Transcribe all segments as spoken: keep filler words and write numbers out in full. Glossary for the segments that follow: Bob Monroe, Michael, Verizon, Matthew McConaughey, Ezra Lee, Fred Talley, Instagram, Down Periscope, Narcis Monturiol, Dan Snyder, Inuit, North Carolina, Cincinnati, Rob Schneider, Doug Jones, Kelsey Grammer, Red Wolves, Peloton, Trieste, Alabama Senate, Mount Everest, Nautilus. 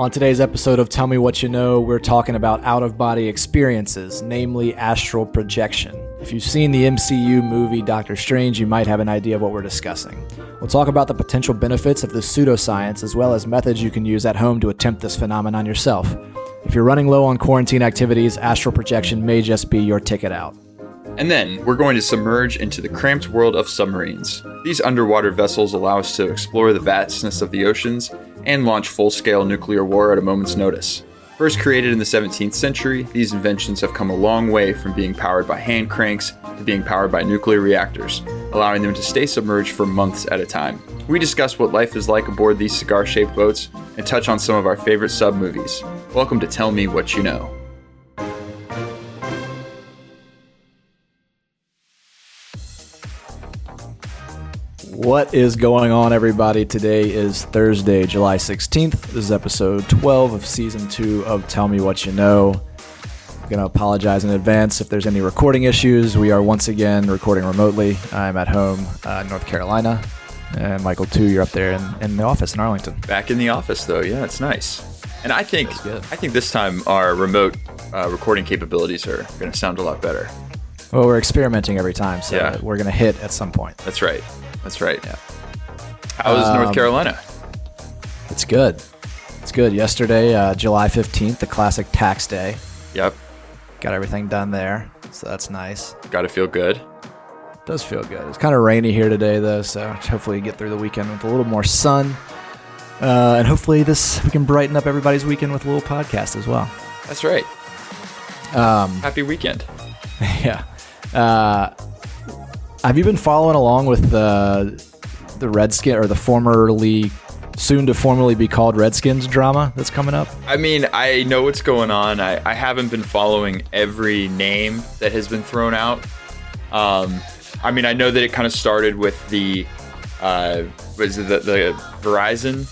On today's episode of Tell Me What You Know, we're talking about out-of-body experiences, namely astral projection. If you've seen the M C U movie Doctor Strange, you might have an idea of what we're discussing. We'll talk about the potential benefits of this pseudoscience, as well as methods you can use at home to attempt this phenomenon yourself. If you're running low on quarantine activities, astral projection may just be your ticket out. And then, we're going to submerge into the cramped world of submarines. These underwater vessels allow us to explore the vastness of the oceans and launch full-scale nuclear war at a moment's notice. First created in the seventeenth century, these inventions have come a long way from being powered by hand cranks to being powered by nuclear reactors, allowing them to stay submerged for months at a time. We discuss what life is like aboard these cigar-shaped boats and touch on some of our favorite sub movies. Welcome to Tell Me What You Know. What is going on, everybody? Today is Thursday, July sixteenth. This is episode twelve of season two of Tell Me What You Know. I'm going to apologize in advance if there's any recording issues. We are once again recording remotely. I'm at home uh, in North Carolina. And Michael, too, you're up there in, in the office in Arlington. Back in the office, though. Yeah, it's nice. And I think I think this time our remote uh, recording capabilities are going to sound a lot better. Well, we're experimenting every time, so yeah. We're going to hit at some point. That's right. That's right. Yeah. How is um, North Carolina? It's good. It's good. Yesterday, uh, July fifteenth, the classic tax day. Yep. Got everything done there, so that's nice. Got to feel good. It does feel good. It's kind of rainy here today, though, so hopefully you get through the weekend with a little more sun. Uh, and hopefully this we can brighten up everybody's weekend with a little podcast as well. That's right. Um, Happy weekend. Yeah. Uh, have you been following along with the the Redskins, or the formerly, soon to formerly be called Redskins drama that's coming up? I mean, I know what's going on. I, I haven't been following every name that has been thrown out. Um, I mean, I know that it kind of started with the uh, was it the, the Verizon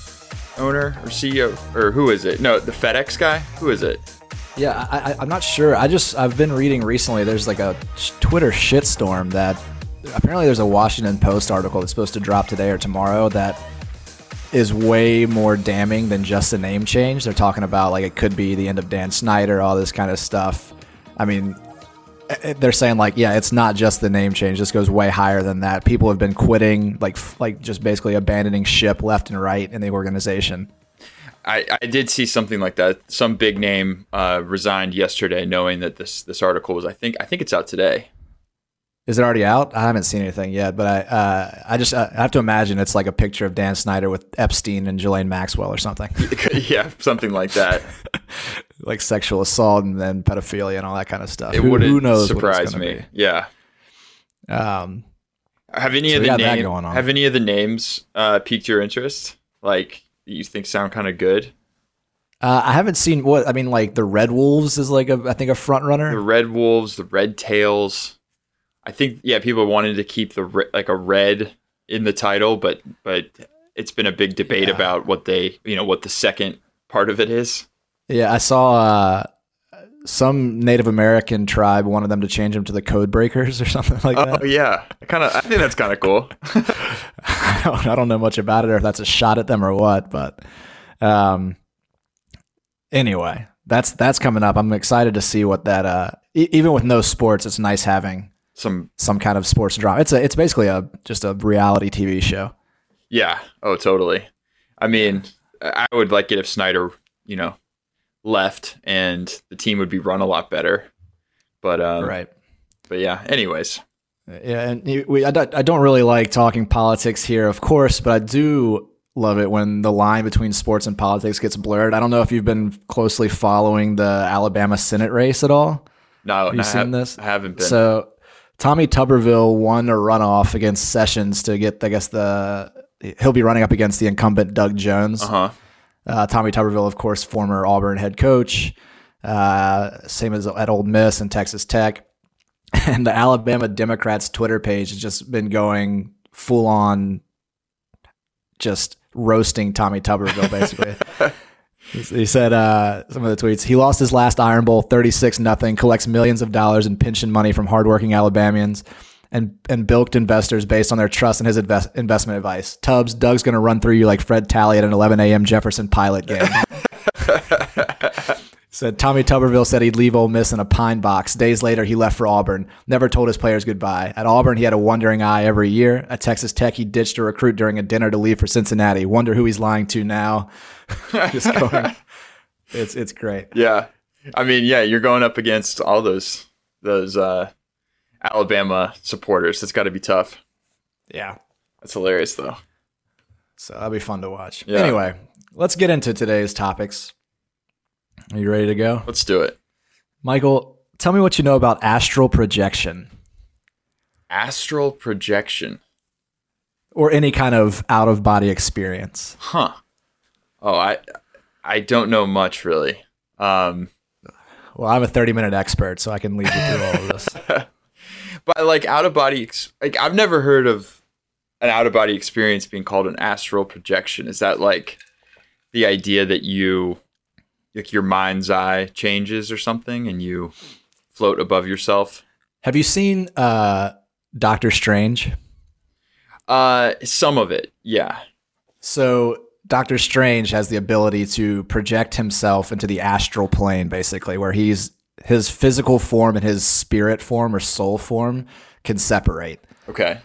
owner or C E O, or who is it? No, the FedEx guy. Who is it? Yeah, I, I, I'm not sure. I just, I've been reading recently, there's like a Twitter shitstorm that apparently there's a Washington Post article that's supposed to drop today or tomorrow that is way more damning than just a name change. They're talking about like it could be the end of Dan Snyder, all this kind of stuff. I mean, they're saying like, yeah, it's not just the name change. This goes way higher than that. People have been quitting, like like just basically abandoning ship left and right in the organization. I, I did see something like that. Some big name uh, resigned yesterday, knowing that this this article was. I think I think it's out today. Is it already out? I haven't seen anything yet, but I uh, I just I have to imagine it's like a picture of Dan Snyder with Epstein and Ghislaine Maxwell or something. Yeah, something like that, like sexual assault and then pedophilia and all that kind of stuff. It who, wouldn't who knows surprise me. Be. Yeah. Um, have any so of the name, have any of the names uh, piqued your interest? Like. You think sound kind of good? Uh, I haven't seen what I mean. Like the Red Wolves is like a, I think a front runner. The Red Wolves, the Red Tails. I think yeah, people wanted to keep the re- like a red in the title, but but it's been a big debate yeah. about what they you know what the second part of it is. Yeah, I saw uh, some Native American tribe wanted them to change them to the Code Breakers or something like oh, that. Oh yeah, kind of. I think that's kind of cool. I don't, I don't know much about it, or if that's a shot at them or what, but um, anyway, that's that's coming up. I'm excited to see what that. Uh, e- even with no sports, it's nice having some some kind of sports drama. It's a it's basically a just a reality T V show. Yeah. Oh, totally. I mean, I would like it if Snyder, you know, left, and the team would be run a lot better. But um, right. But yeah. Anyways. Yeah, and we, I don't really like talking politics here, of course, but I do love it when the line between sports and politics gets blurred. I don't know if you've been closely following the Alabama Senate race at all. No, have you no, seen I have, this? I haven't been. So Tommy Tuberville won a runoff against Sessions to get, I guess, the he'll be running up against the incumbent Doug Jones. Uh-huh. Uh, Tommy Tuberville, of course, former Auburn head coach, uh, same as at Ole Miss and Texas Tech. And the Alabama Democrats Twitter page has just been going full on, just roasting Tommy Tuberville, basically. He said uh, some of the tweets, he lost his last Iron Bowl thirty-six nothing, collects millions of dollars in pension money from hardworking Alabamians and, and bilked investors based on their trust in his invest, investment advice. Tubbs, Doug's going to run through you like Fred Talley at an eleven a.m. Jefferson Pilot game. Said Tommy Tuberville said he'd leave Ole Miss in a pine box. Days later, he left for Auburn. Never told his players goodbye. At Auburn, he had a wondering eye every year. At Texas Tech, he ditched a recruit during a dinner to leave for Cincinnati. Wonder who he's lying to now. Just going, it's it's great. Yeah, I mean, yeah, you're going up against all those those uh, Alabama supporters. That's got to be tough. Yeah, that's hilarious though. So that'll be fun to watch. Yeah. Anyway, let's get into today's topics. Are you ready to go? Let's do it. Michael, tell me what you know about astral projection. Astral projection? Or any kind of out-of-body experience. Huh. Oh, I I don't know much, really. Um, well, I'm a thirty-minute expert, so I can lead you through all of this. But, like, out-of-body... like, I've never heard of an out-of-body experience being called an astral projection. Is that, like, the idea that you... like your mind's eye changes or something and you float above yourself? Have you seen uh, Doctor Strange? Uh, some of it, yeah. So Doctor Strange has the ability to project himself into the astral plane, basically, where he's his physical form and his spirit form or soul form can separate. Okay.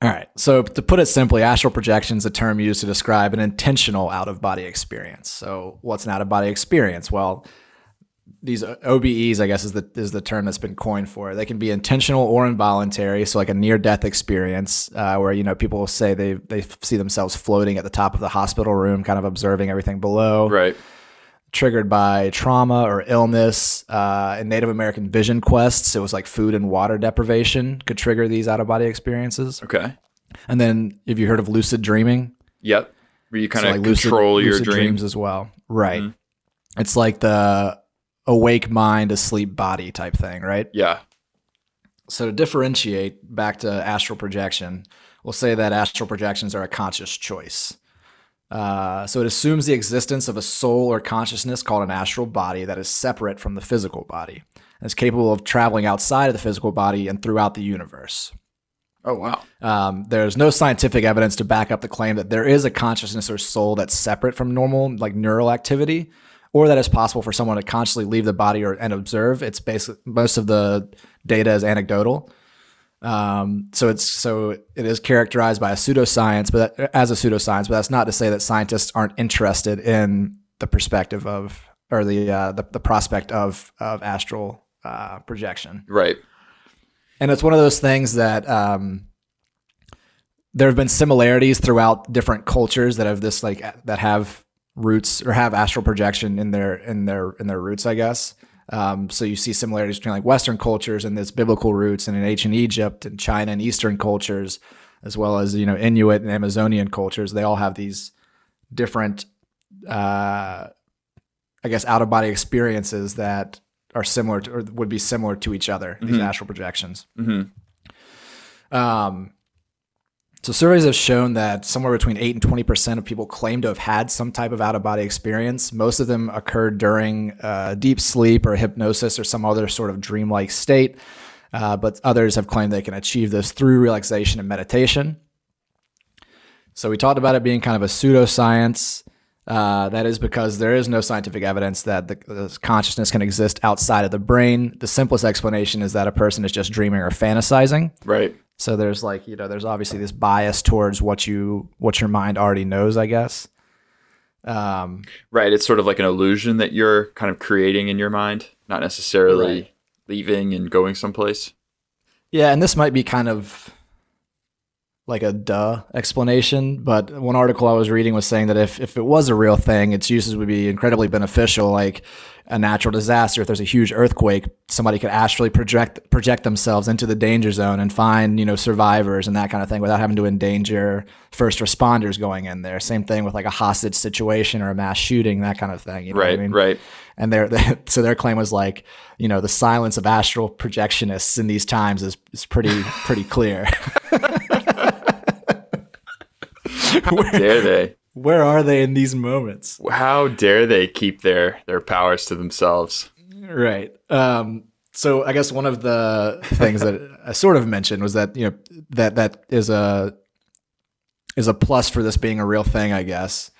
All right. So to put it simply, astral projection is a term used to describe an intentional out-of-body experience. So what's an out-of-body experience? Well, these O B Es, I guess, is the is the term that's been coined for it. They can be intentional or involuntary. So like a near-death experience uh, where, you know, people will say they they see themselves floating at the top of the hospital room, kind of observing everything below. Right. Triggered by trauma or illness. Uh, in Native American vision quests, it was like food and water deprivation could trigger these out-of-body experiences. Okay. And then, have you heard of lucid dreaming? Yep. Where you kind so of like control lucid, your lucid dream. Dreams as well. Right. Mm-hmm. It's like the awake mind, asleep body type thing, right? Yeah. So to differentiate back to astral projection, we'll say that astral projections are a conscious choice. Uh, so it assumes the existence of a soul or consciousness called an astral body that is separate from the physical body and is capable of traveling outside of the physical body and throughout the universe. Oh, wow. Um, there's no scientific evidence to back up the claim that there is a consciousness or soul that's separate from normal, like neural activity, or that it's possible for someone to consciously leave the body or and observe. It's basically most of the data is anecdotal. Um, so it's, so it is characterized by a pseudoscience, but that, as a pseudoscience, but that's not to say that scientists aren't interested in the perspective of, or the, uh, the, the prospect of, of astral, uh, projection. Right. And it's one of those things that, um, there have been similarities throughout different cultures that have this, like, that have roots or have astral projection in their, in their, in their roots, I guess. Um, so you see similarities between like Western cultures and this biblical roots and in ancient Egypt and China and Eastern cultures, as well as, you know, Inuit and Amazonian cultures. They all have these different, uh, I guess, out of body experiences that are similar to, or would be similar to each other, mm-hmm. these astral projections. Mm-hmm. Um, so surveys have shown that somewhere between eight and twenty percent of people claim to have had some type of out-of-body experience. Most of them occurred during uh, deep sleep or hypnosis or some other sort of dreamlike state, uh, but others have claimed they can achieve this through relaxation and meditation. So we talked about it being kind of a pseudoscience. Uh, that is because there is no scientific evidence that the, the consciousness can exist outside of the brain. The simplest explanation is that a person is just dreaming or fantasizing. Right. So there's like, you know, there's obviously this bias towards what you, what your mind already knows, I guess. Um, right. It's sort of like an illusion that you're kind of creating in your mind, not necessarily right. leaving and going someplace. Yeah. And this might be kind of like a duh explanation, but one article I was reading was saying that if, if it was a real thing, its uses would be incredibly beneficial, like a natural disaster. If there's a huge earthquake, somebody could astrally project project themselves into the danger zone and find, you know, survivors and that kind of thing without having to endanger first responders going in there. Same thing with like a hostage situation or a mass shooting, that kind of thing. You know right, what I mean? Right. And their they, so their claim was like, you know, the silence of astral projectionists in these times is is pretty pretty clear. How dare they? Where are they in these moments? How dare they keep their their powers to themselves? Right. Um, so I guess one of the things that I sort of mentioned was that, you know, that that is a is a plus for this being a real thing, I guess.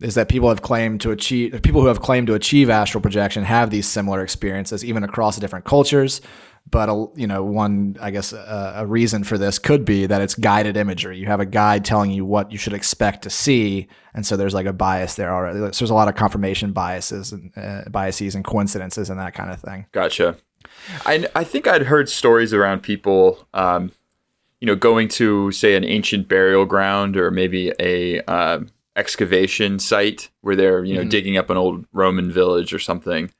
is that people have claimed to achieve people who have claimed to achieve astral projection have these similar experiences, even across different cultures. But a, you know, one I guess a, a reason for this could be that it's guided imagery. You have a guide telling you what you should expect to see, and so there's like a bias there already. So there's a lot of confirmation biases and uh, biases and coincidences and that kind of thing. Gotcha. I I think I'd heard stories around people, um, you know, going to say an ancient burial ground or maybe a uh, excavation site where they're you know mm-hmm. digging up an old Roman village or something,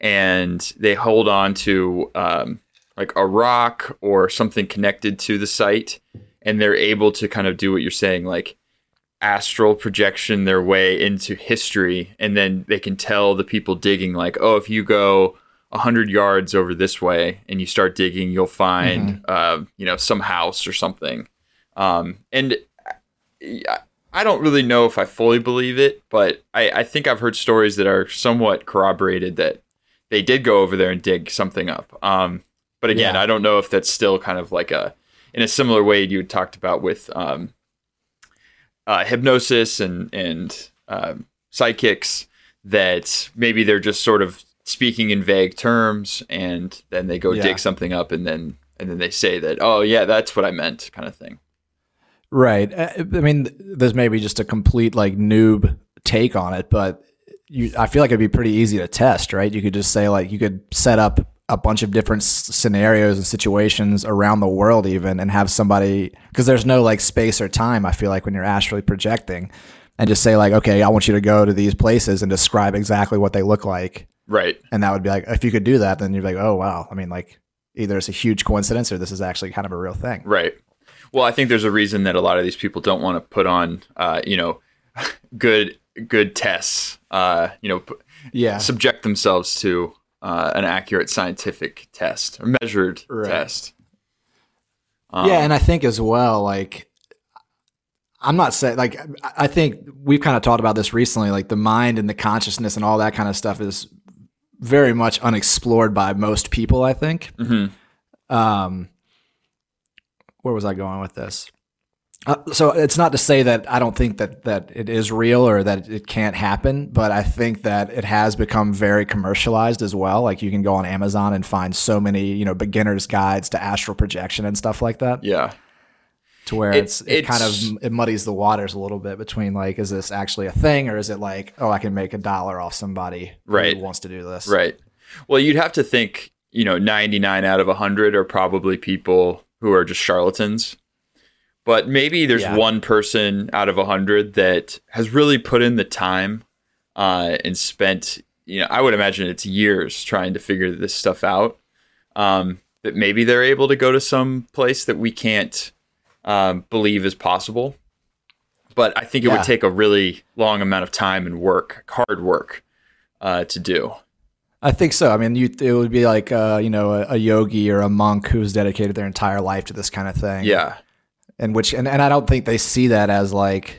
and they hold on to um, like a rock or something connected to the site, and they're able to kind of do what you're saying, like astral projection their way into history. And then they can tell the people digging, like, oh, if you go a hundred yards over this way and you start digging, you'll find, mm-hmm. uh, you know, some house or something. Um, and I, I don't really know if I fully believe it, but I, I think I've heard stories that are somewhat corroborated that they did go over there and dig something up. Um, But again, yeah. I don't know if that's still kind of like a, in a similar way you talked about with um, uh, hypnosis and and um, psychics, that maybe they're just sort of speaking in vague terms, and then they go yeah. dig something up, and then and then they say that, oh yeah, that's what I meant, kind of thing. Right. I mean, there's maybe just a complete like noob take on it, but you, I feel like it'd be pretty easy to test, right? You could just say like you could set up a bunch of different s- scenarios and situations around the world even, and have somebody, because there's no like space or time, I feel like, when you're astrally projecting, and just say like, okay, I want you to go to these places and describe exactly what they look like. Right. And that would be like, if you could do that, then you're like, oh wow. I mean, like either it's a huge coincidence or this is actually kind of a real thing. Right. Well, I think there's a reason that a lot of these people don't want to put on, uh, you know, good, good tests, uh, you know, p- yeah. subject themselves to, Uh, an accurate scientific test or measured right. test. Um, yeah. And I think as well, like, I'm not saying, like, I think we've kind of talked about this recently, like the mind and the consciousness and all that kind of stuff is very much unexplored by most people, I think. Mm-hmm. Um, where was I going with this? Uh, so it's not to say that I don't think that, that it is real or that it can't happen, but I think that it has become very commercialized as well. Like you can go on Amazon and find so many, you know, beginner's guides to astral projection and stuff like that. Yeah. To where it, it's, it it's, kind of it muddies the waters a little bit between like, is this actually a thing, or is it like, oh, I can make a dollar off somebody right. who wants to do this. Right. Well, you'd have to think, you know, ninety-nine out of a hundred are probably people who are just charlatans. But maybe there's yeah. one person out of a hundred that has really put in the time uh, and spent, you know, I would imagine it's years trying to figure this stuff out. Um, that maybe they're able to go to some place that we can't um, believe is possible. But I think it yeah. would take a really long amount of time and work, hard work uh, to do. I think so. I mean, you, it would be like, uh, you know, a, a yogi or a monk who's dedicated their entire life to this kind of thing. Yeah. And which and, and I don't think they see that as like,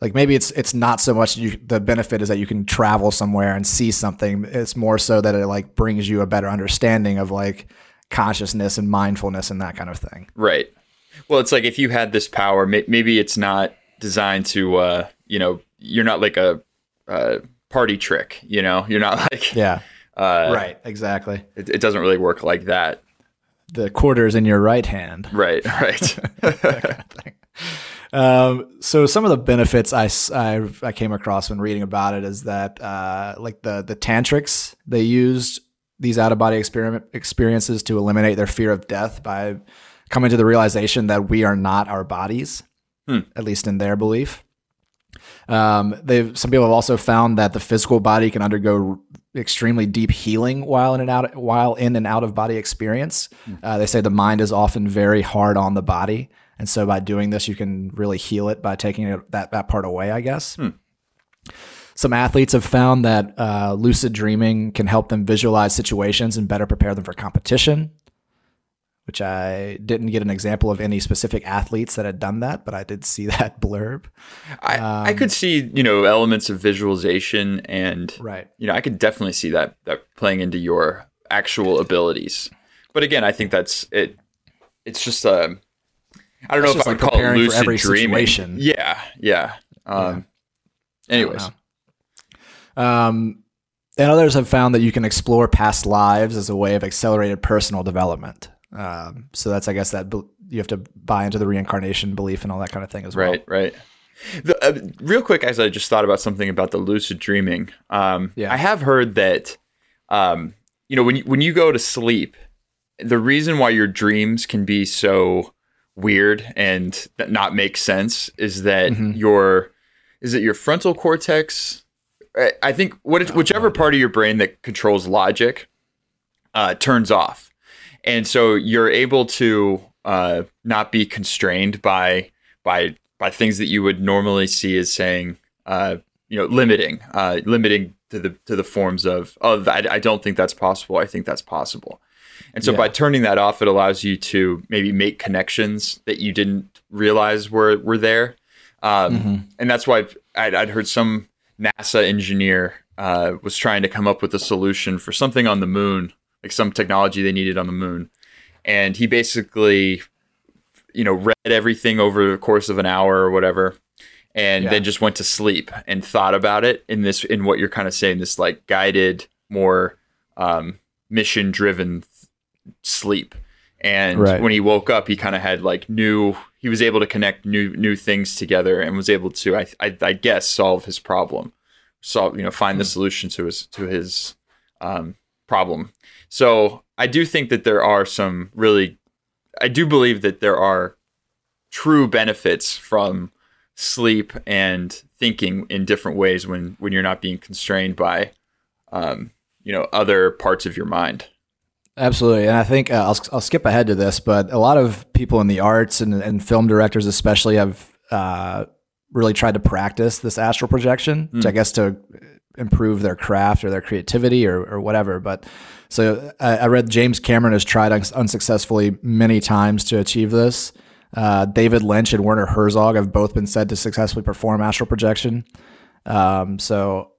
like maybe it's it's not so much you, the benefit is that you can travel somewhere and see something. It's more so that it like brings you a better understanding of like consciousness and mindfulness and that kind of thing. Right. Well, it's like if you had this power, may, maybe it's not designed to, uh, you know, you're not like a, a party trick, you know, you're not like. Yeah, uh, right. Exactly. It, it doesn't really work like that. The quarters in your right hand. Right, right. kind of thing. Um, so some of the benefits I, I, I came across when reading about it is that uh, like the the tantrics, they used these out-of-body experiment experiences to eliminate their fear of death by coming to the realization that we are not our bodies, hmm. at least in their belief. Um, they've some people have also found that the physical body can undergo extremely deep healing while in an out while in an out of body experience. Uh, they say the mind is often very hard on the body, and so by doing this, you can really heal it by taking it, that that part away, I guess. Hmm. Some athletes have found that uh, lucid dreaming can help them visualize situations and better prepare them for competition. Which I didn't get an example of any specific athletes that had done that, but I did see that blurb. I, um, I could see, you know, elements of visualization and, right. you know, I could definitely see that that playing into your actual abilities. But again, I think that's it. It's just, um, I don't that's know if I would like call it lucid dreaming. Situation. Yeah, yeah. Um, yeah. Anyways. Um, and others have found that you can explore past lives as a way of accelerated personal development. Um, so that's, I guess, that be- you have to buy into the reincarnation belief and all that kind of thing as well. Right, right. The, uh, real quick, as I just thought about something about the lucid dreaming. Um, yeah. I have heard that, um, you know, when you, when you go to sleep, the reason why your dreams can be so weird and not make sense is that mm-hmm. your is it your frontal cortex? I think what it, whichever part of your brain that controls logic uh, turns off, and so you're able to uh, not be constrained by by. by things that you would normally see as saying, uh, you know, limiting, uh, limiting to the to the forms of, oh, I, I don't think that's possible. I think that's possible. And so yeah. by turning that off, it allows you to maybe make connections that you didn't realize were, were there. Um, mm-hmm. And that's why I'd, I'd heard some NASA engineer uh, was trying to come up with a solution for something on the moon, like some technology they needed on the moon. And he basically... you know, read everything over the course of an hour or whatever, and yeah. then just went to sleep and thought about it in this, in what you're kind of saying, this like guided, more um, mission driven th- sleep. And right. when he woke up, he kind of had like new, he was able to connect new, new things together and was able to, I, I, I guess, solve his problem, solve, you know, find mm-hmm. the solution to his, to his um, problem. So I do think that there are some really I do believe that there are true benefits from sleep and thinking in different ways when, when you're not being constrained by, um, you know, other parts of your mind. Absolutely. And I think uh, I'll, I'll skip ahead to this, but a lot of people in the arts and, and film directors especially have uh, really tried to practice this astral projection, mm. which I guess to improve their craft or their creativity or, or whatever. But so I, I read James Cameron has tried uns- unsuccessfully many times to achieve this. Uh, David Lynch and Werner Herzog have both been said to successfully perform astral projection. Um, so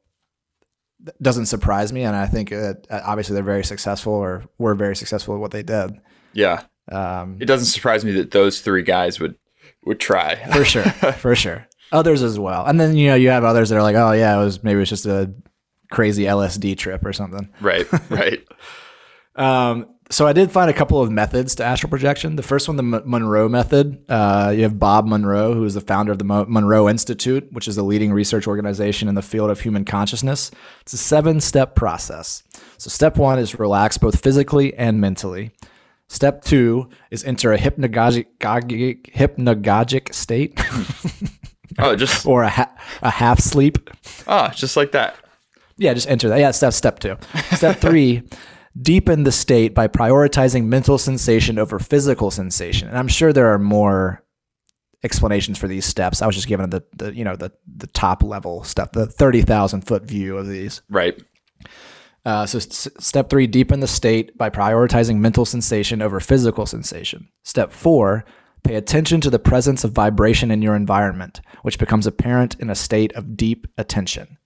that doesn't surprise me. And I think uh, obviously they're very successful or were very successful at what they did. Yeah. Um, it doesn't surprise me that those three guys would, would try. For sure. For sure. Others as well. And then, you know, you have others that are like, oh yeah, it was, maybe it was just a crazy L S D trip or something. Right. Right. um, so I did find a couple of methods to astral projection. The first one, the M- Monroe method, uh, you have Bob Monroe, who is the founder of the Mo- Monroe Institute, which is the leading research organization in the field of human consciousness. It's a seven step process. So step one is relax both physically and mentally. Step two is enter a hypnagogic, gogic, hypnagogic state. Oh, just or a ha- a half sleep. Oh, just like that. Yeah, just enter that. Yeah, that's step two. Step three, deepen the state by prioritizing mental sensation over physical sensation. And I'm sure there are more explanations for these steps. I was just giving the, the you know the the top level stuff, the thirty thousand foot view of these. Right. Uh, so s- step three, deepen the state by prioritizing mental sensation over physical sensation. Step four. Pay attention to the presence of vibration in your environment, which becomes apparent in a state of deep attention.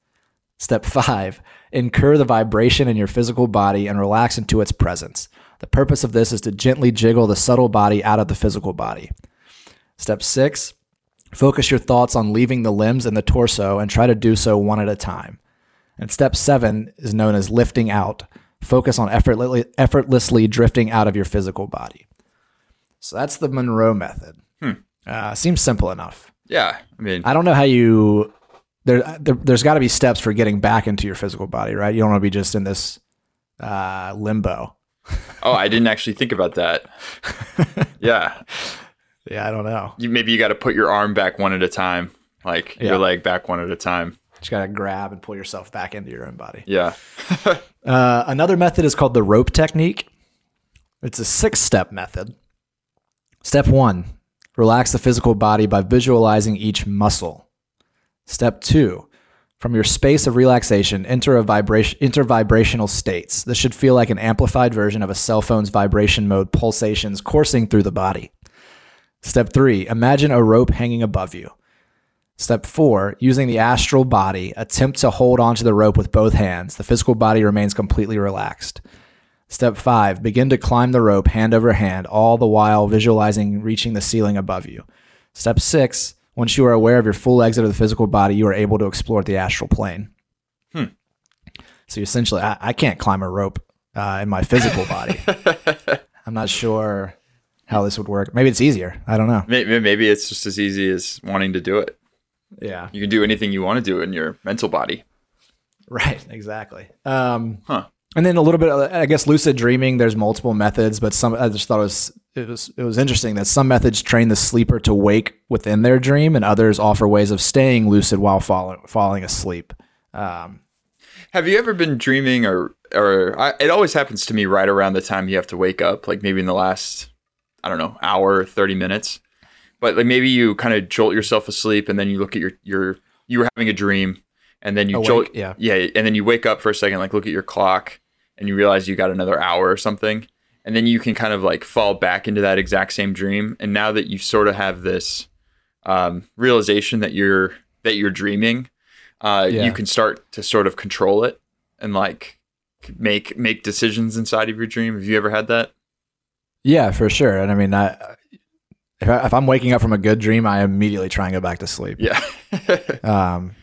Step five, incur the vibration in your physical body and relax into its presence. The purpose of this is to gently jiggle the subtle body out of the physical body. Step six, focus your thoughts on leaving the limbs and the torso and try to do so one at a time. And step seven is known as lifting out. Focus on effortlessly, effortlessly drifting out of your physical body. So that's the Monroe method. Hmm. Uh, seems simple enough. Yeah. I mean, I don't know how you, there, there there's gotta be steps for getting back into your physical body, right? You don't want to be just in this, uh, limbo. Oh, I didn't actually think about that. Yeah. Yeah. I don't know. You, maybe you got to put your arm back one at a time, like yeah. your leg back one at a time. Just got to grab and pull yourself back into your own body. Yeah. uh, another method is called the rope technique. It's a six step method. Step one, relax the physical body by visualizing each muscle. Step two, from your space of relaxation, enter a vibration, enter vibrational states. This should feel like an amplified version of a cell phone's vibration mode pulsations coursing through the body. Step three, imagine a rope hanging above you. Step four, using the astral body, attempt to hold onto the rope with both hands. The physical body remains completely relaxed. Step five, begin to climb the rope hand over hand, all the while visualizing reaching the ceiling above you. Step six, Once you are aware of your full exit of the physical body, you are able to explore the astral plane. Hmm. So you essentially, I, I can't climb a rope uh, in my physical body. I'm not sure how this would work. Maybe it's easier. I don't know. Maybe, maybe it's just as easy as wanting to do it. Yeah. You can do anything you want to do in your mental body. Right. Exactly. Um, huh. And then a little bit, of, I guess, lucid dreaming. There's multiple methods, but some I just thought it was it was it was interesting that some methods train the sleeper to wake within their dream, and others offer ways of staying lucid while fall, falling asleep. Um, Have you ever been dreaming, or or I, it always happens to me right around the time you have to wake up, like maybe in the last, I don't know, hour or thirty minutes. But like maybe you kind of jolt yourself asleep, and then you look at your your you were having a dream, and then you Awake, jolt yeah yeah, and then you wake up for a second, like look at your clock. And you realize you got another hour or something, and then you can kind of like fall back into that exact same dream. And now that you sort of have this um, realization that you're that you're dreaming, uh, yeah. you can start to sort of control it and like make make decisions inside of your dream. Have you ever had that? Yeah, for sure. And I mean, I, if, I, if I'm waking up from a good dream, I immediately try and go back to sleep. Yeah, um,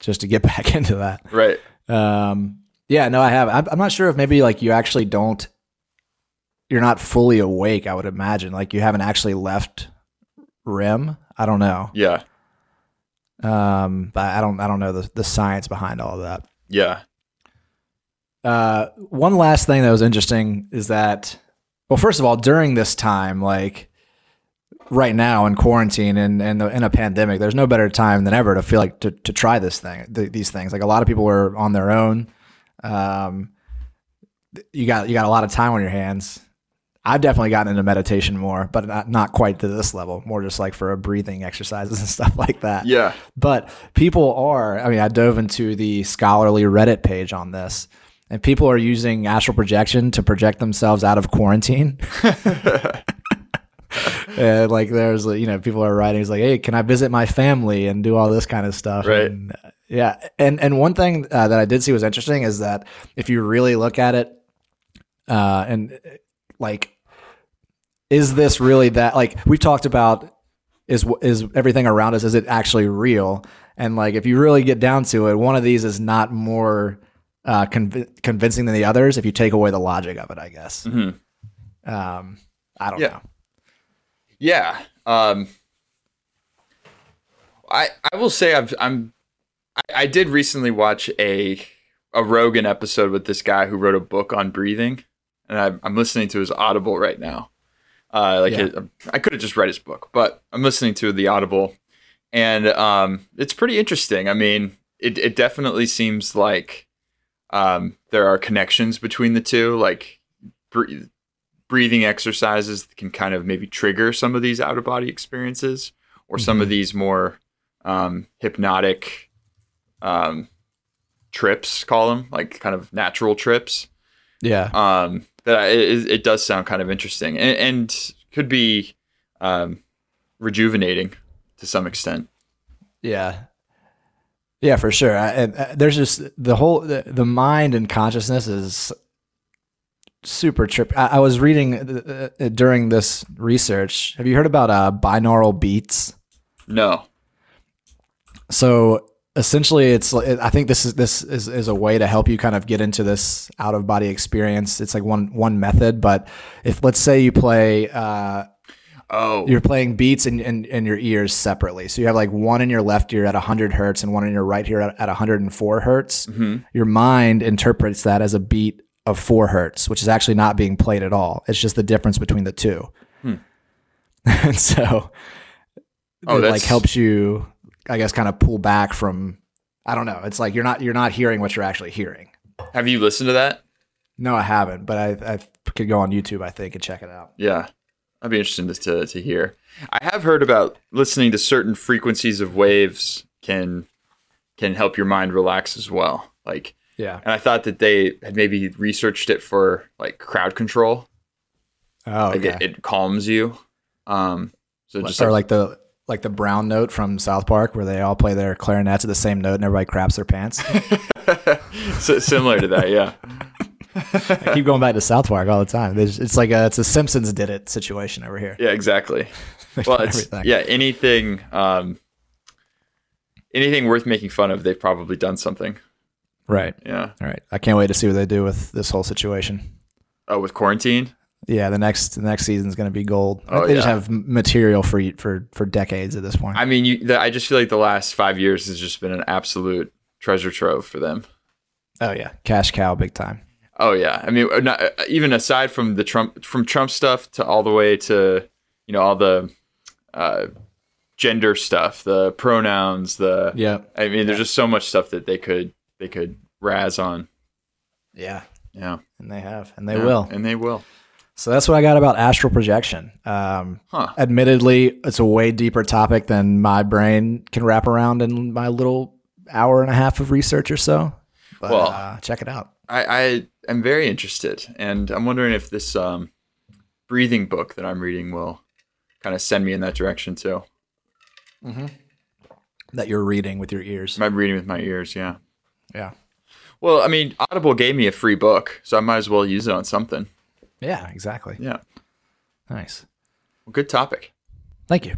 just to get back into that. Right. Um, Yeah, no, I have. I'm not sure if maybe like you actually don't, you're not fully awake, I would imagine. Like you haven't actually left REM. I don't know. Yeah. Um, but I don't, I don't know the, the science behind all of that. Yeah. Uh, one last thing that was interesting is that, well, first of all, during this time, like right now in quarantine and, and in a pandemic, there's no better time than ever to feel like to, to try this thing, th- these things. Like a lot of people are on their own. Um, you got, you got a lot of time on your hands. I've definitely gotten into meditation more, but not, not quite to this level, more just like for a breathing exercises and stuff like that. Yeah. But people are, I mean, I dove into the scholarly Reddit page on this, and people are using astral projection to project themselves out of quarantine. And like there's, you know, people are writing, it's like, hey, can I visit my family and do all this kind of stuff? Right. And, yeah. And and one thing uh, that I did see was interesting is that if you really look at it uh, and like, is this really that, like we've talked about, is is everything around us, is it actually real? And like, if you really get down to it, one of these is not more uh, conv- convincing than the others if you take away the logic of it, I guess. Mm-hmm. Um, I don't yeah. know. Yeah. Um, I I will say I've, I'm, I did recently watch a a Rogan episode with this guy who wrote a book on breathing, and I'm, I'm listening to his Audible right now. Uh, like yeah. his, I could have just read his book, but I'm listening to the Audible, and um, it's pretty interesting. I mean, it, it definitely seems like um, there are connections between the two. Like bre- breathing exercises can kind of maybe trigger some of these out of body experiences, or mm-hmm. some of these more um, hypnotic. Um, trips, call them, like kind of natural trips. Yeah. Um, that it, it does sound kind of interesting, and, and could be um, rejuvenating to some extent. Yeah. Yeah, for sure. I, and uh, there's just the whole the, the mind and consciousness is super trippy. I, I was reading uh, during this research. Have you heard about uh, binaural beats? No. So. Essentially, it's. I think this is this is, is a way to help you kind of get into this out of body experience. It's like one one method, but if let's say you play, uh, oh, you're playing beats in, in, in your ears separately. So you have like one in your left ear at one hundred hertz and one in your right ear at, at one hundred four hertz. Mm-hmm. Your mind interprets that as a beat of four hertz, which is actually not being played at all. It's just the difference between the two. Hmm. And so, oh, it that's... like helps you. I guess kind of pull back from, I don't know. It's like, you're not, you're not hearing what you're actually hearing. Have you listened to that? No, I haven't, but I, I could go on YouTube, I think, and check it out. Yeah. I'd be interested to, to hear. I have heard about listening to certain frequencies of waves can, can help your mind relax as well. Like, yeah. And I thought that they had maybe researched it for like crowd control. Oh, okay. Like it, it calms you. Um, so just or like, like the, Like the brown note from South Park where they all play their clarinets at the same note and everybody craps their pants. So, similar to that, yeah. I keep going back to South Park all the time. There's, it's like a, it's a Simpsons did it situation over here. Yeah, exactly. Well, it's, yeah, anything um, anything worth making fun of, they've probably done something. Right. Yeah. All right. I can't wait to see what they do with this whole situation. Oh, with quarantine? Yeah, the next the next season is going to be gold. Oh, they yeah. just have material for for for decades at this point. I mean, you, the, I just feel like the last five years has just been an absolute treasure trove for them. Oh yeah, cash cow, big time. Oh yeah, I mean, not, even aside from the Trump from Trump stuff to all the way to you know all the uh, gender stuff, the pronouns, the yeah. I mean, yeah. there's just so much stuff that they could they could razz on. Yeah, yeah, and they have, and they yeah. will, and they will. So that's what I got about astral projection. Um, huh. Admittedly, it's a way deeper topic than my brain can wrap around in my little hour and a half of research or so. But well, uh, check it out. I, I am very interested, and I'm wondering if this um, breathing book that I'm reading will kind of send me in that direction too. Mm-hmm. That you're reading with your ears. I'm reading with my ears, yeah. Yeah. Well, I mean, Audible gave me a free book, so I might as well use it on something. Yeah, exactly. Yeah. Nice. Well, good topic. Thank you.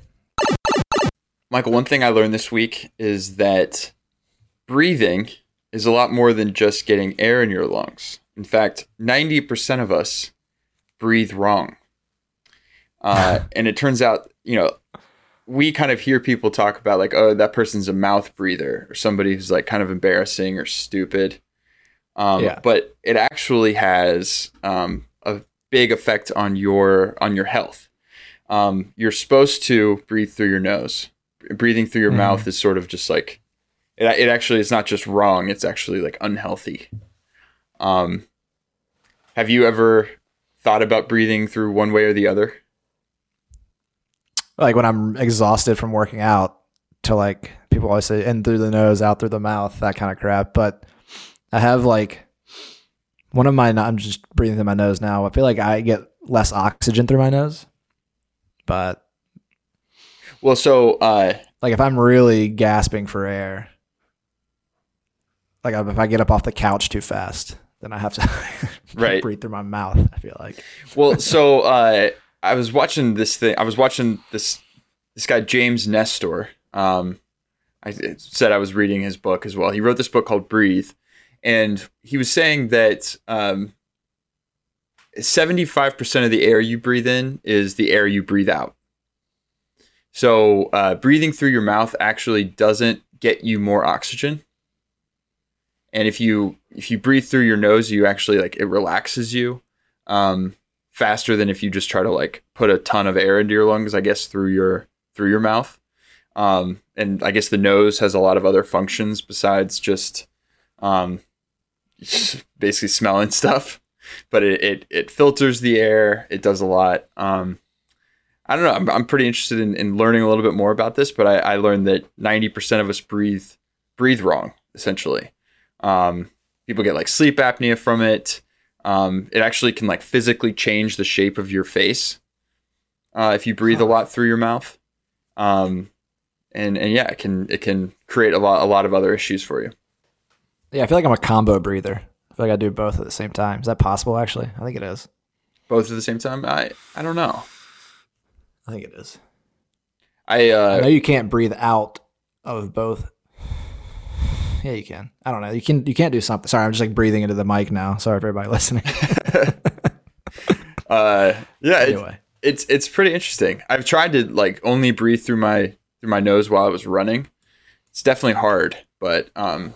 Michael, one thing I learned this week is that breathing is a lot more than just getting air in your lungs. In fact, ninety percent of us breathe wrong. Uh, and it turns out, you know, we kind of hear people talk about like, oh, that person's a mouth breather or somebody who's like kind of embarrassing or stupid. Um, yeah. But it actually has... Um, a big effect on your on your health. Um, you're supposed to breathe through your nose. Breathing through your mm. mouth is sort of just like it. It actually is not just wrong; it's actually like unhealthy. Um, have you ever thought about breathing through one way or the other? Like when I'm exhausted from working out, to like people always say in through the nose, out through the mouth, that kind of crap. But I have like. One of my, I'm just breathing through my nose now. I feel like I get less oxygen through my nose, but. Well, so. Uh, like if I'm really gasping for air, like if I get up off the couch too fast, then I have to right. breathe through my mouth. I feel like. Well, so uh, I was watching this thing. I was watching this, this guy, James Nestor. Um, I said I was reading his book as well. He wrote this book called Breathe. And he was saying that um, seventy-five percent of the air you breathe in is the air you breathe out. So uh, breathing through your mouth actually doesn't get you more oxygen. And if you if you breathe through your nose, you actually like it relaxes you um, faster than if you just try to like put a ton of air into your lungs, I guess, through your through your mouth. Um, and I guess the nose has a lot of other functions besides just. Um, basically smelling stuff, but it, it, it filters the air. It does a lot. Um, I don't know. I'm, I'm pretty interested in, in learning a little bit more about this, but I, I learned that ninety percent of us breathe, breathe wrong, essentially. Um, people get like sleep apnea from it. Um, it actually can like physically change the shape of your face. Uh, if you breathe a lot through your mouth, um, and, and yeah, it can, it can create a lot, a lot of other issues for you. Yeah, I feel like I'm a combo breather. I feel like I do both at the same time. Is that possible, actually? I think it is. Both at the same time? I, I don't know. I think it is. I, uh, I know you can't breathe out of both. Yeah, you can. I don't know. You can you can't do something. Sorry, I'm just like breathing into the mic now. Sorry for everybody listening. uh, yeah. Anyway, it, it's it's pretty interesting. I've tried to like only breathe through my through my nose while I was running. It's definitely hard, but um.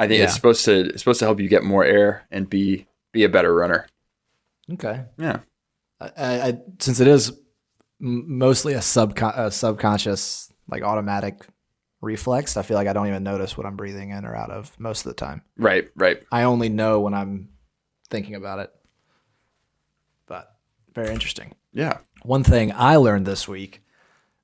I think yeah. it's supposed to it's supposed to help you get more air and be be a better runner. Okay. Yeah. I, I since it is mostly a sub a subconscious like automatic reflex, I feel like I don't even notice what I'm breathing in or out of most of the time. Right. Right. I only know when I'm thinking about it. But very interesting. Yeah. One thing I learned this week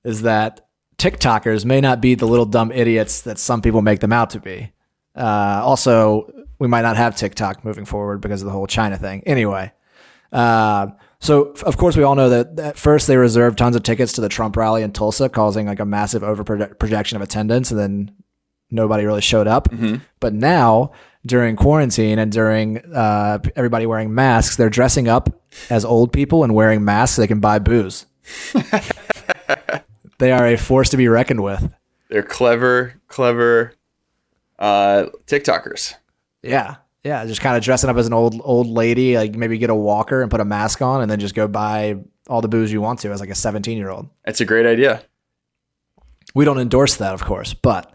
is that TikTokers may not be the little dumb idiots that some people make them out to be. Uh, also, we might not have TikTok moving forward because of the whole China thing. Anyway, uh, so of course we all know that at first they reserved tons of tickets to the Trump rally in Tulsa, causing like a massive overprojection of attendance, and then nobody really showed up. Mm-hmm. But now during quarantine and during uh, everybody wearing masks, they're dressing up as old people and wearing masks so they can buy booze. They are a force to be reckoned with. They're clever, clever uh, TikTokers. Yeah. Yeah. Just kind of dressing up as an old old lady, like maybe get a walker and put a mask on and then just go buy all the booze you want to as like a seventeen-year-old. That's a great idea. We don't endorse that, of course, but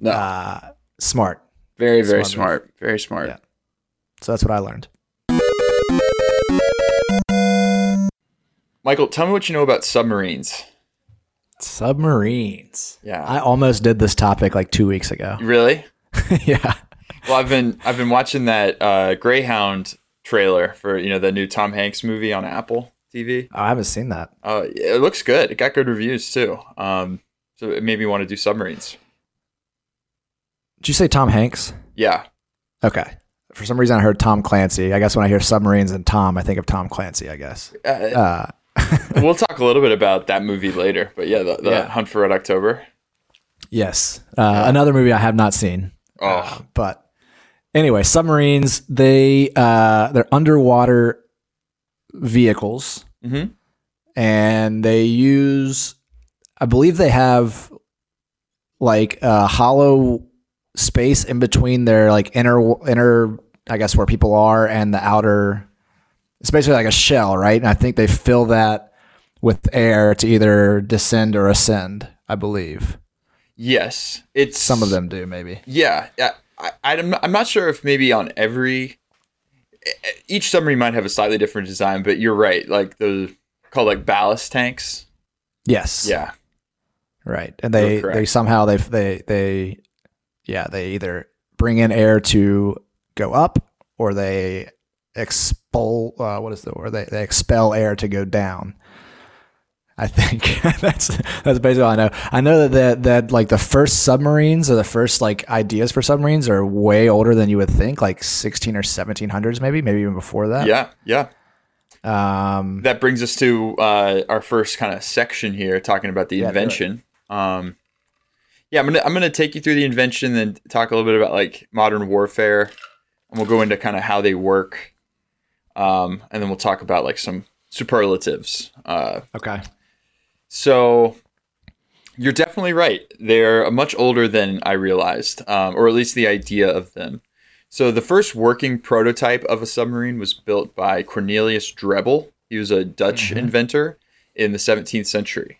no. uh, smart. Very, very smart. smart. Very smart. Yeah. So that's what I learned. Michael, tell me what you know about submarines. Submarines. Yeah. I almost did this topic like two weeks ago. Really? Yeah. Well, I've been I've been watching that uh, Greyhound trailer for, you know, the new Tom Hanks movie on Apple T V. Oh, I haven't seen that. Uh, it looks good. It got good reviews too. Um, so it made me want to do submarines. Did you say Tom Hanks? Yeah. Okay. For some reason, I heard Tom Clancy. I guess when I hear submarines and Tom, I think of Tom Clancy, I guess. Uh, uh, we'll talk a little bit about that movie later, but yeah, the, the yeah. Hunt for Red October. Yes. Uh, yeah. Another movie I have not seen. Oh, uh, but anyway, submarines, they, uh, they're underwater vehicles, mm-hmm. and they use, I believe they have like a hollow space in between their like inner, inner, I guess where people are and the outer. It's basically like a shell, right? And I think they fill that with air to either descend or ascend, I believe. Yes. It's some of them do, maybe. Yeah. I, I, I'm not sure if maybe on every... Each submarine might have a slightly different design, but you're right. Like those called like ballast tanks. Yes. Yeah. Right. And they, they somehow, they, they, they, yeah, they either bring in air to go up or they... expel uh, what is the word they, they expel air to go down. I think that's that's basically all I know. I know that, that that like the first submarines or the first like ideas for submarines are way older than you would think, like sixteen or seventeen hundreds, maybe maybe even before that. Yeah, yeah. Um, that brings us to uh, our first kind of section here, talking about the yeah, invention. Right. Um, yeah, I'm gonna I'm gonna take you through the invention, then talk a little bit about like modern warfare, and we'll go into kind of how they work. Um, and then we'll talk about like some superlatives. Uh, okay. So you're definitely right. They're much older than I realized, um, or at least the idea of them. So the first working prototype of a submarine was built by Cornelius Drebbel. He was a Dutch mm-hmm. inventor in the seventeenth century.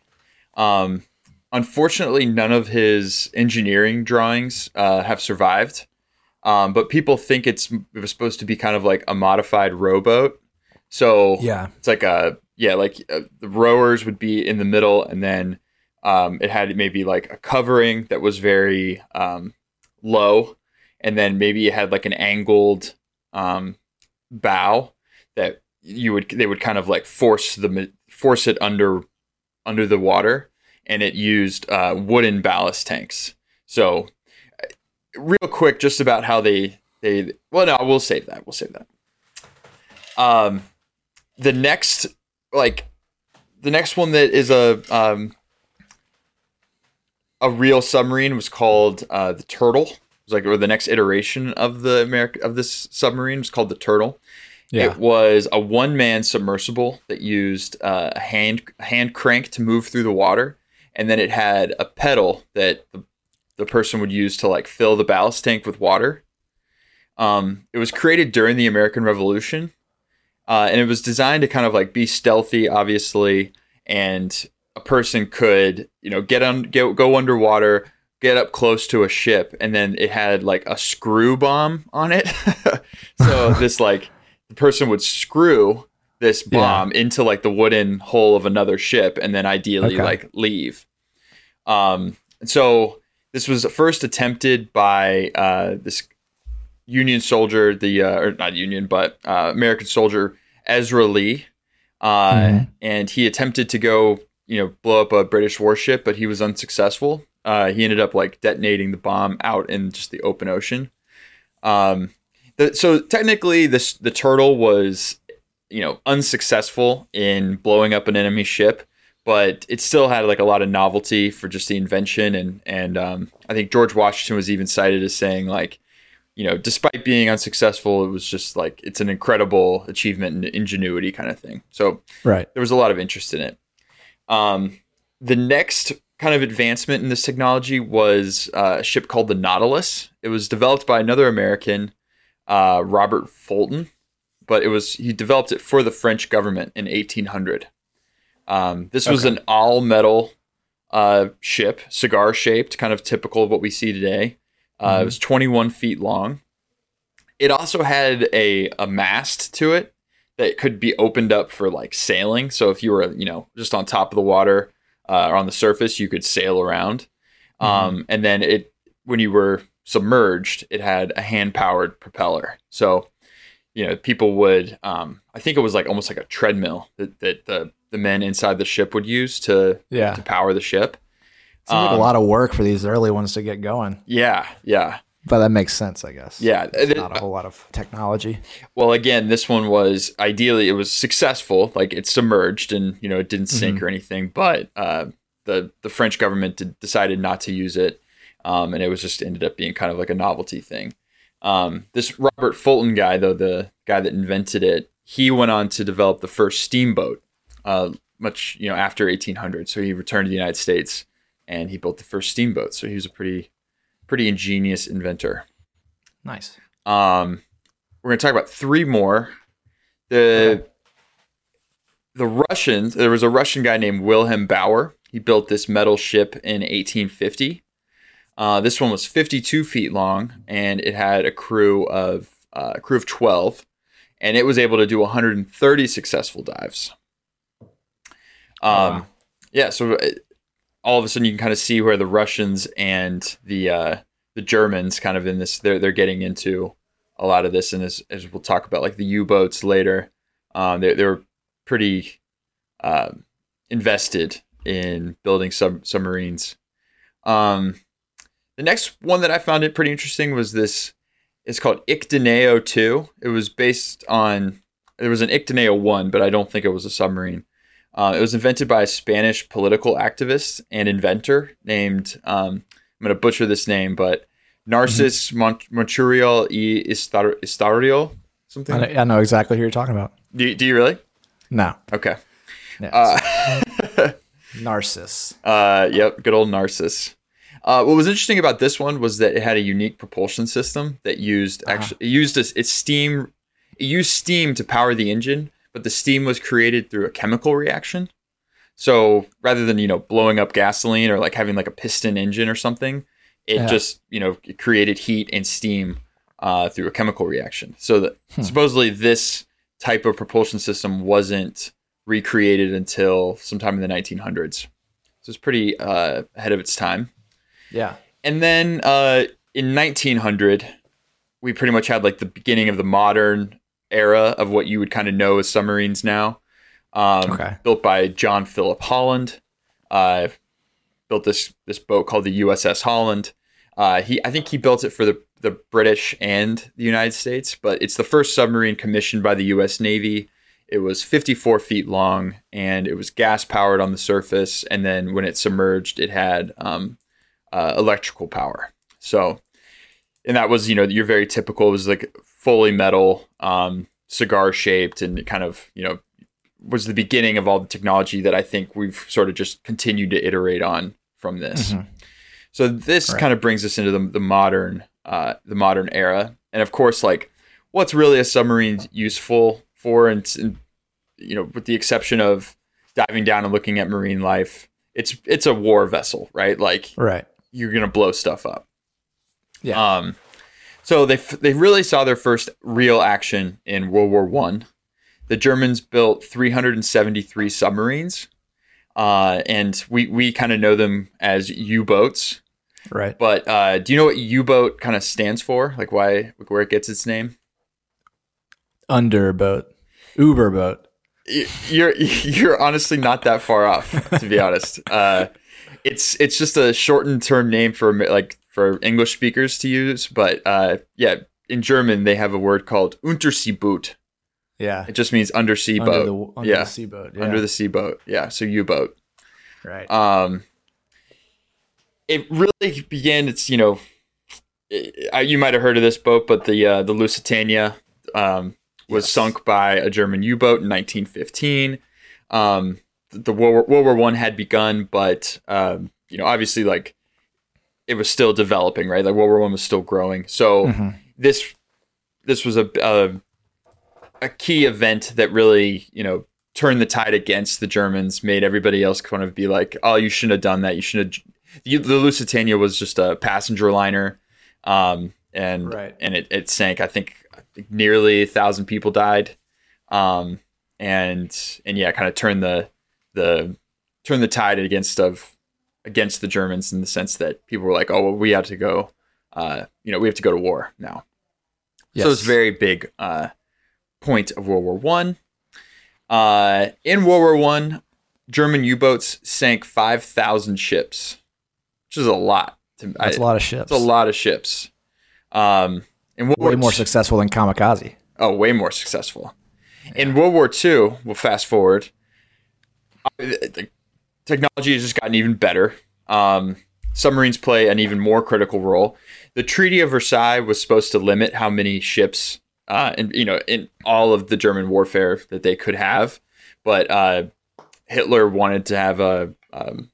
Um, unfortunately, none of his engineering drawings uh, have survived. Um, but people think it's it was supposed to be kind of like a modified rowboat. So yeah. it's like a, yeah, like uh, the rowers would be in the middle and then um, it had maybe like a covering that was very um, low. And then maybe it had like an angled um, bow that you would, they would kind of like force the, force it under, under the water. And it used uh, wooden ballast tanks. So real quick, just about how they, they, well, no, we'll save that. We'll save that. Um, the next, like the next one that is a, um, a real submarine was called, uh, the Turtle. It was like, or the next iteration of the America of this submarine was called the Turtle. Yeah. It was a one man submersible that used uh, a hand, hand crank to move through the water. And then it had a pedal that the, the person would use to like fill the ballast tank with water. Um, it was created during the American Revolution. Uh, and it was designed to kind of like be stealthy, obviously. And a person could, you know, get on, get, go underwater, get up close to a ship. And then it had like a screw bomb on it. So this, like the person would screw this bomb yeah. into like the wooden hull of another ship. And then ideally okay. like leave. Um, so, This was first attempted by uh, this Union soldier, the uh, or not Union, but uh, American soldier Ezra Lee, uh, mm-hmm. and he attempted to go, you know, blow up a British warship, but he was unsuccessful. Uh, he ended up like detonating the bomb out in just the open ocean. Um, the, so technically, this the Turtle was, you know, unsuccessful in blowing up an enemy ship. But it still had like a lot of novelty for just the invention. And, and um, I think George Washington was even cited as saying like, you know, despite being unsuccessful, it was just like, it's an incredible achievement and ingenuity kind of thing. So right. there was a lot of interest in it. Um, the next kind of advancement in this technology was uh, a ship called the Nautilus. It was developed by another American, uh, Robert Fulton, but it was he developed it for the French government in eighteen hundred. Um, this was okay. an all-metal uh, ship, cigar-shaped, kind of typical of what we see today. Uh, mm-hmm. It was twenty-one feet long. It also had a, a mast to it that could be opened up for like sailing. So if you were, you know, just on top of the water uh, or on the surface, you could sail around. Mm-hmm. Um, and then it, when you were submerged, it had a hand-powered propeller. So, you know, people would, um, I think it was like almost like a treadmill that, that the the men inside the ship would use to yeah. to power the ship. It seems um, like a lot of work for these early ones to get going. Yeah, yeah. But that makes sense, I guess. Yeah. It's not a whole lot of technology. Well, again, this one was ideally, it was successful. Like it submerged and, you know, it didn't sink mm-hmm. or anything, but uh, the, the French government did, decided not to use it. Um, and it was just ended up being kind of like a novelty thing. Um, this Robert Fulton guy, though, the guy that invented it, he went on to develop the first steamboat uh, much, you know, after eighteen hundred. So he returned to the United States and he built the first steamboat. So he was a pretty... pretty ingenious inventor. Nice. Um, we're going to talk about three more. The okay. the Russians, there was a Russian guy named Wilhelm Bauer. He built this metal ship in eighteen fifty. Uh, this one was fifty-two feet long, and it had a crew of uh, a crew of twelve, and it was able to do one hundred thirty successful dives. Um, wow. Yeah, so... It, all of a sudden you can kind of see where the Russians and the uh, the Germans kind of in this, they're they're getting into a lot of this. And as, as we'll talk about like the U-boats later, um, they, they were pretty uh, invested in building sub submarines. Um, the next one that I found it pretty interesting was this, it's called Ictineo two. It was based on, there was an Ictineo one, but I don't think it was a submarine. Uh, it was invented by a Spanish political activist and inventor named, um, I'm going to butcher this name, but Narcis mm-hmm. Mont- Monturiol y Istar- Istario, something. I know, I know exactly who you're talking about. Do, do you really? No. Okay. Yeah, uh, Narcis. Uh, yep. Good old Narcis. Uh, what was interesting about this one was that it had a unique propulsion system that used uh-huh. actually it used this, it's steam. It used steam to power the engine. But the steam was created through a chemical reaction. So rather than, you know, blowing up gasoline or like having like a piston engine or something, it yeah. just, you know, it created heat and steam uh, through a chemical reaction. So that hmm. supposedly this type of propulsion system wasn't recreated until sometime in the nineteen hundreds. So it's pretty uh, ahead of its time. Yeah. And then uh, in nineteen hundred, we pretty much had like the beginning of the modern era of what you would kind of know as submarines now. Um, okay. Built by John Philip Holland. Uh, built this this boat called the U S S Holland. Uh, he I think he built it for the, the British and the United States, but it's the first submarine commissioned by the U S Navy. It was fifty-four feet long, and it was gas-powered on the surface, and then when it submerged, it had um, uh, electrical power. So, and that was, you know, your very typical, it was like fully metal, um, cigar shaped, and kind of, you know, was the beginning of all the technology that I think we've sort of just continued to iterate on from this. Mm-hmm. So this right. kind of brings us into the, the modern, uh, the modern era. And of course, like what's really a submarine useful for, and, and, you know, with the exception of diving down and looking at marine life, it's, it's a war vessel, right? Like right. you're going to blow stuff up. Yeah. Um, So they f- they really saw their first real action in World War One. The Germans built three hundred seventy-three submarines, uh, and we we kind of know them as U-boats, right? But uh, do you know what U-boat kind of stands for? Like why, where it gets its name? Underboat, Uberboat. You're you're honestly not that far off, to be honest. Uh, it's it's just a shortened term name for like. for English speakers to use, but uh, yeah, in German they have a word called Unterseeboot. Yeah, it just means undersea under boat. The, under yeah. the sea boat. Yeah, under the sea boat. Yeah, so U-boat. Right. Um, it really began. It's you know, it, I, you might have heard of this boat, but the uh, the Lusitania um, was yes. sunk by a German U-boat in nineteen fifteen. Um, the World War One had begun, but um, you know, obviously, like, it was still developing, right? Like, World War One was still growing. So mm-hmm. this this was a, a a key event that really, you know, turned the tide against the Germans, made everybody else kind of be like, oh, you shouldn't have done that. You shouldn't have. You, the Lusitania was just a passenger liner, um, and right. and it, it sank. I think, I think nearly a thousand people died, um, and and yeah, kind of turned the the turned the tide against of against the Germans, in the sense that people were like, oh, well, we have to go, uh, you know, we have to go to war now. Yes. So it's a very big uh, point of World War One. Uh, in World War One, German U-boats sank five thousand ships. Which is a lot. To, That's I, a lot of ships. It's a lot of ships. Um, and World way War more t- successful than kamikaze. Oh, way more successful. Yeah. In World War Two, we'll fast forward. The technology has just gotten even better. Um, submarines play an even more critical role. The Treaty of Versailles was supposed to limit how many ships, uh, and you know, in all of the German warfare that they could have, but uh, Hitler wanted to have a. Um,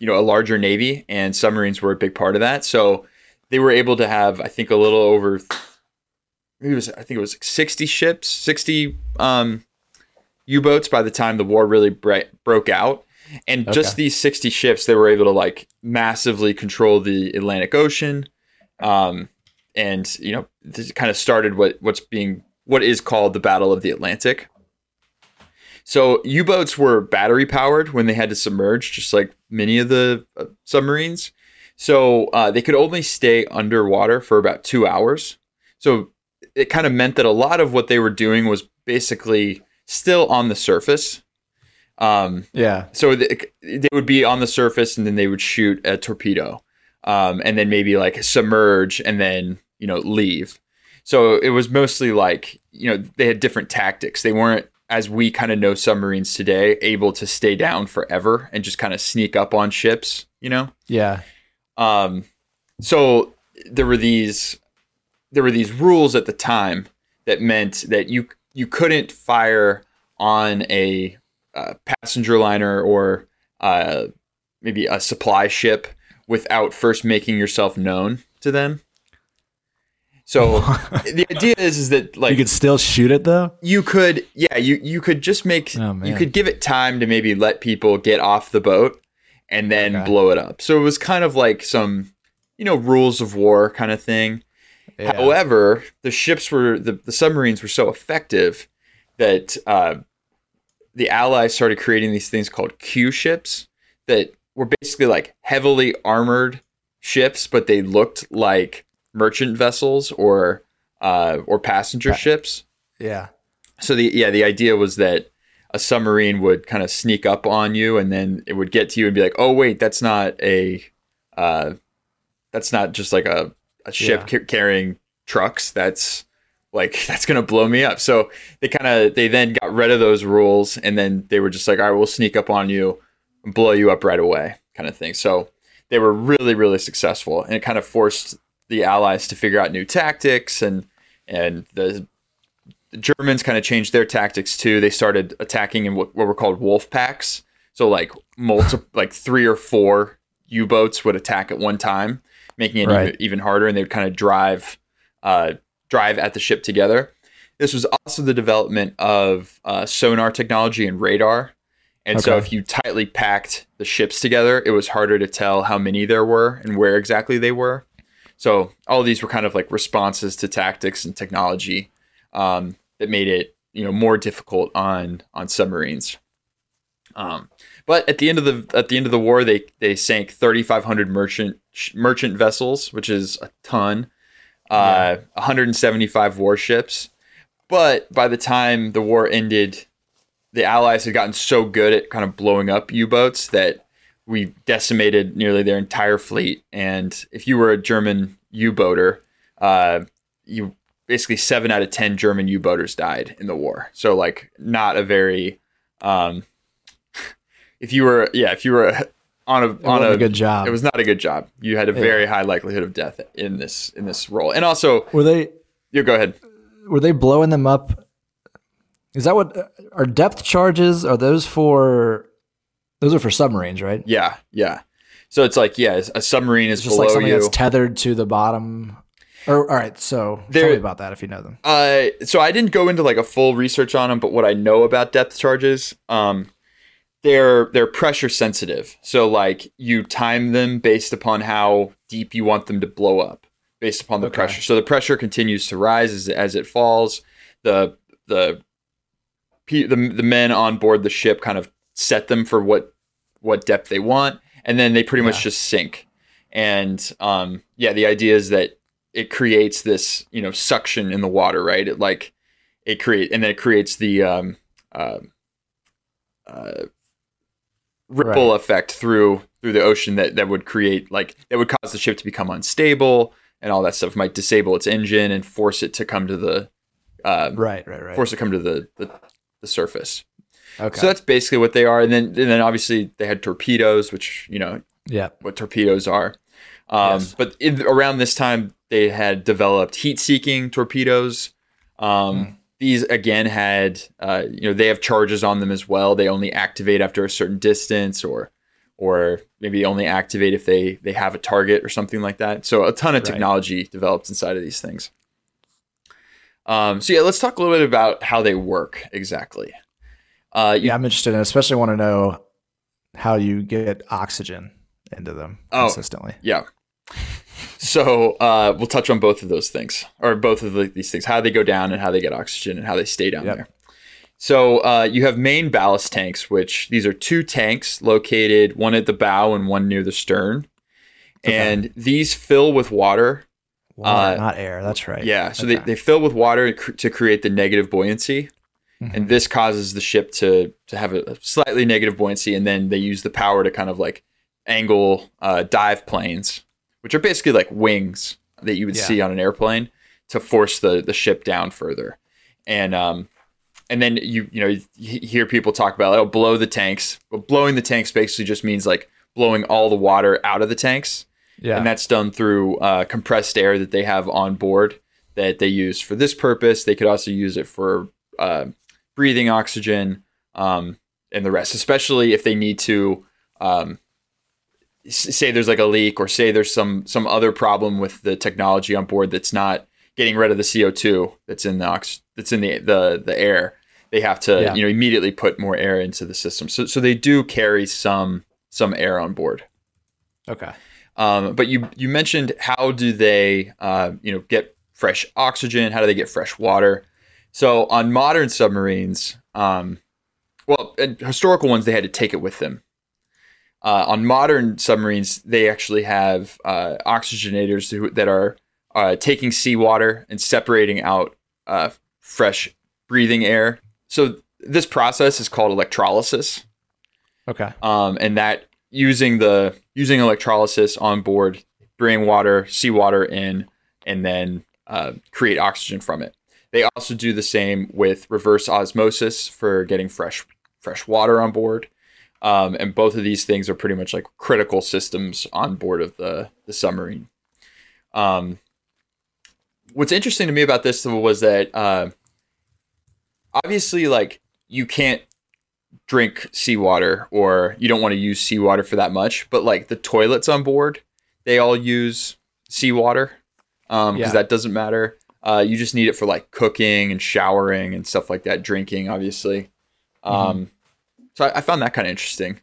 you know, a larger Navy, and submarines were a big part of that. So they were able to have, I think a little over, maybe it was, I think it was like sixty ships, sixty um, U-boats by the time the war really bre- broke out. And okay. just these sixty ships, they were able to like massively control the Atlantic Ocean. Um, and, you know, this kind of started what what's being, what is called the Battle of the Atlantic. So U-boats were battery powered when they had to submerge, just like many of the uh, submarines. So uh, they could only stay underwater for about two hours. So it kind of meant that a lot of what they were doing was basically still on the surface. Um, yeah. So th- they would be on the surface, and then they would shoot a torpedo, um, and then maybe like submerge and then, you know, leave. So it was mostly like, you know, they had different tactics. They weren't, as we kind of know submarines today, able to stay down forever and just kind of sneak up on ships, you know? Yeah. Um, so there were these, there were these rules at the time that meant that you, you couldn't fire on a uh, passenger liner or uh, maybe a supply ship without first making yourself known to them. So the idea is, is that like you could still shoot it though. You could, yeah, you, you could just make, oh, you could give it time to maybe let people get off the boat and then okay. blow it up. So it was kind of like some, you know, rules of war kind of thing. Yeah. However, the ships were, the, the submarines were so effective that uh, the Allies started creating these things called Q ships that were basically like heavily armored ships, but they looked like merchant vessels or uh or passenger ships. Yeah. So the yeah, the idea was that a submarine would kind of sneak up on you, and then it would get to you and be like, "Oh wait, that's not a uh that's not just like a, a ship yeah. ca- carrying trucks. That's like that's going to blow me up." So they kind of they then got rid of those rules, and then they were just like, "All right, we'll sneak up on you and blow you up right away." Kind of thing. So they were really really successful, and it kind of forced the Allies to figure out new tactics, and and the, the Germans kind of changed their tactics too. They started attacking in what, what were called wolf packs. So like multi, like three or four U-boats would attack at one time, making it right. even, even harder. And they would kind of drive, uh, drive at the ship together. This was also the development of uh, sonar technology and radar. And okay. so if you tightly packed the ships together, it was harder to tell how many there were and where exactly they were. So all of these were kind of like responses to tactics and technology um, that made it, you know, more difficult on on submarines. Um, but at the end of the at the end of the war, they they sank thirty-five hundred merchant sh- merchant vessels, which is a ton, uh, yeah. one hundred seventy-five warships. But by the time the war ended, the Allies had gotten so good at kind of blowing up U-boats that we decimated nearly their entire fleet. And if you were a German U-boater, uh, you basically seven out of ten German U-boaters died in the war. So like not a very, um, if you were, yeah, if you were on a, it on a, a good job, it was not a good job. You had a very yeah. high likelihood of death in this, in this role. And also were they, you go ahead. Were they blowing them up? Is that what are depth charges? Are those for, Those are for submarines, right? Yeah, yeah. So it's like, yeah, a submarine is just below like something you. That's tethered to the bottom. Or, all right, so there, tell me about that if you know them. Uh, so I didn't go into like a full research on them, but what I know about depth charges, um, they're they're pressure sensitive. So like you time them based upon how deep you want them to blow up, based upon the okay. pressure. So the pressure continues to rise as as it falls. The the the the men on board the ship kind of set them for what what depth they want, and then they pretty yeah. much just sink. And um, yeah, the idea is that it creates this, you know, suction in the water, right? It like it create and then it creates the um, uh, uh, ripple right. effect through through the ocean that, that would create like that would cause the ship to become unstable and all that stuff. It might disable its engine and force it to come to the uh, right, right, right. Force it to come to the, the, the surface. Okay. So that's basically what they are, and then and then obviously they had torpedoes, which you know, yeah, what torpedoes are. Um, yes. But in, around this time, they had developed heat-seeking torpedoes. Um, mm. These, again, had, uh, you know, they have charges on them as well. They only activate after a certain distance or or maybe only activate if they, they have a target or something like that. So a ton of technology right. developed inside of these things. Um, so, yeah, let's talk a little bit about how they work exactly. Uh, you, yeah, I'm interested in it. I especially want to know how you get oxygen into them oh, consistently. Yeah. So uh, we'll touch on both of those things, or both of the, these things, how they go down and how they get oxygen and how they stay down yep. there. So uh, you have main ballast tanks, which these are two tanks located, one at the bow and one near the stern. Okay. And these fill with water. Water, uh, not air. That's right. Yeah. So okay. they, they fill with water to create the negative buoyancy. Mm-hmm. And this causes the ship to, to have a slightly negative buoyancy. And then they use the power to kind of like angle uh, dive planes, which are basically like wings that you would yeah. see on an airplane, to force the, the ship down further. And um, and then you you know you hear people talk about, oh, blow the tanks. But blowing the tanks basically just means like blowing all the water out of the tanks. Yeah. And that's done through uh, compressed air that they have on board that they use for this purpose. They could also use it for uh, breathing oxygen um, and the rest, especially if they need to... Um, say there's like a leak, or say there's some some other problem with the technology on board that's not getting rid of the C O two that's in the ox that's in the the, the air. They have to yeah. you know immediately put more air into the system. So so they do carry some some air on board. Okay. Um, but you you mentioned how do they uh, you know get fresh oxygen? How do they get fresh water? So on modern submarines, um, well, and historical ones, they had to take it with them. Uh, on modern submarines, they actually have uh, oxygenators who, that are uh, taking seawater and separating out uh, fresh breathing air. So this process is called electrolysis. Okay. Um, and that using the using electrolysis on board, bring water, seawater in, and then uh, create oxygen from it. They also do the same with reverse osmosis for getting fresh fresh water on board. Um, and both of these things are pretty much like critical systems on board of the, the submarine. Um, what's interesting to me about this was that uh, obviously, like, you can't drink seawater, or you don't want to use seawater for that much. But like the toilets on board, they all use seawater because um, yeah. that doesn't matter. Uh, you just need it for like cooking and showering and stuff like that. Drinking, obviously. Mm-hmm. Um, So I found that kind of interesting.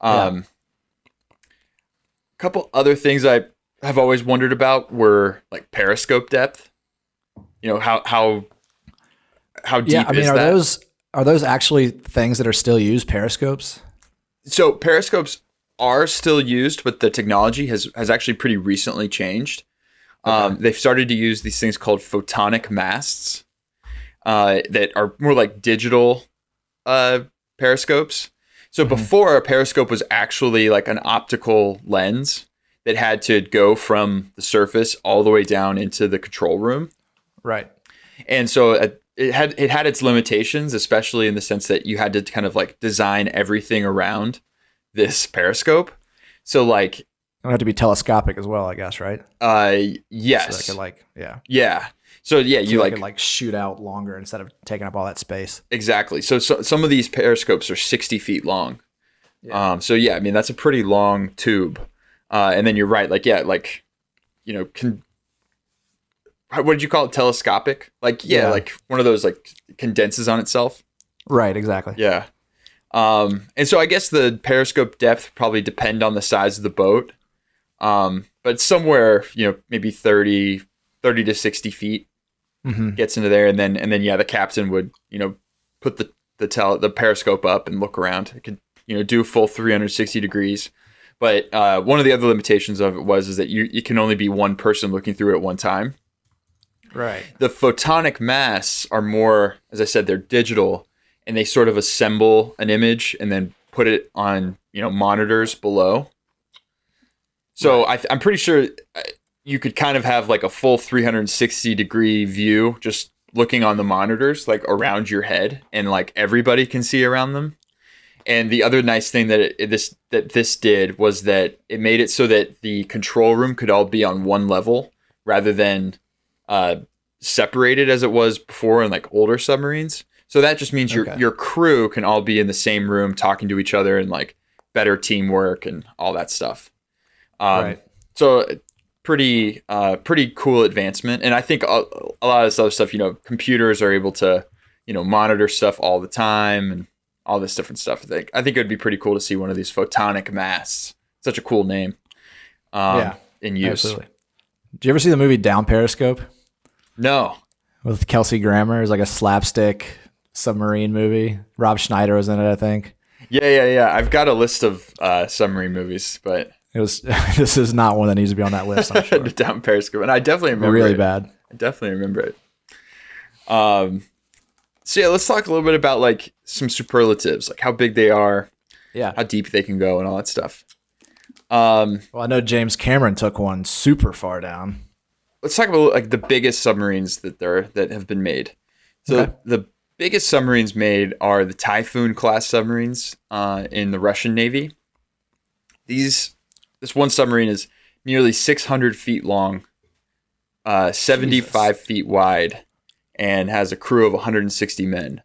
Um, yeah. A couple other things I have always wondered about were like periscope depth. You know, how how how deep yeah, I mean, is are that? Those, are those actually things that are still used, periscopes? So periscopes are still used, but the technology has, has actually pretty recently changed. Okay. Um, they've started to use these things called photonic masts uh, that are more like digital uh periscopes. So mm-hmm. before, a periscope was actually like an optical lens that had to go from the surface all the way down into the control room. Right. And so it had it had its limitations, especially in the sense that you had to kind of like design everything around this periscope. So like, it would have to be telescopic as well, I guess, right? Uh, yes. So I could like, yeah. Yeah. So yeah, you so like, can, like shoot out longer instead of taking up all that space. Exactly. So, so some of these periscopes are sixty feet long, Yeah. Um, so yeah, I mean, that's a pretty long tube. Uh, and then you're right. Like, yeah, like, you know, can, what did you call it? Telescopic? Like, yeah, yeah. like one of those like condenses on itself. Right. Exactly. Yeah. Um, and so I guess the periscope depth probably depend on the size of the boat. Um, but somewhere, you know, maybe thirty, thirty to sixty feet mm-hmm. gets into there. And then, and then, yeah, the captain would, you know, put the, the tele, the periscope up and look around. It could, you know, do a full three hundred sixty degrees. But, uh, one of the other limitations of it was, is that you, it can only be one person looking through it at one time. Right. The photonic masks are more, as I said, they're digital, and they sort of assemble an image and then put it on, you know, monitors below. So I th- I'm pretty sure you could kind of have like a full three hundred sixty degree view, just looking on the monitors, like around your head, and like everybody can see around them. And the other nice thing that it, this that this did was that it made it so that the control room could all be on one level rather than uh, separated as it was before in like older submarines. So that just means your okay. your crew can all be in the same room talking to each other, and like better teamwork and all that stuff. Um, right. So pretty, uh, pretty cool advancement. And I think a, a lot of this other stuff, you know, computers are able to, you know, monitor stuff all the time and all this different stuff. I think, I think it'd be pretty cool to see one of these photonic masts. Such a cool name. Um, yeah, in use. Absolutely. Did you ever see the movie Down Periscope? No. With Kelsey Grammer. It's like a slapstick submarine movie. Rob Schneider was in it, I think. Yeah. Yeah. Yeah. I've got a list of, uh, submarine movies, but it was, this is not one that needs to be on that list, I'm sure. Down Periscope. And I definitely remember really it. Really bad. I definitely remember it. Um, so yeah, let's talk a little bit about like some superlatives, like how big they are, yeah, how deep they can go and all that stuff. Um, well, I know James Cameron took one super far down. Let's talk about like the biggest submarines that there that have been made. So okay. the biggest submarines made are the Typhoon class submarines uh, in the Russian Navy. These This one submarine is nearly six hundred feet long, uh, seventy-five Jesus. Feet wide, and has a crew of one hundred sixty men.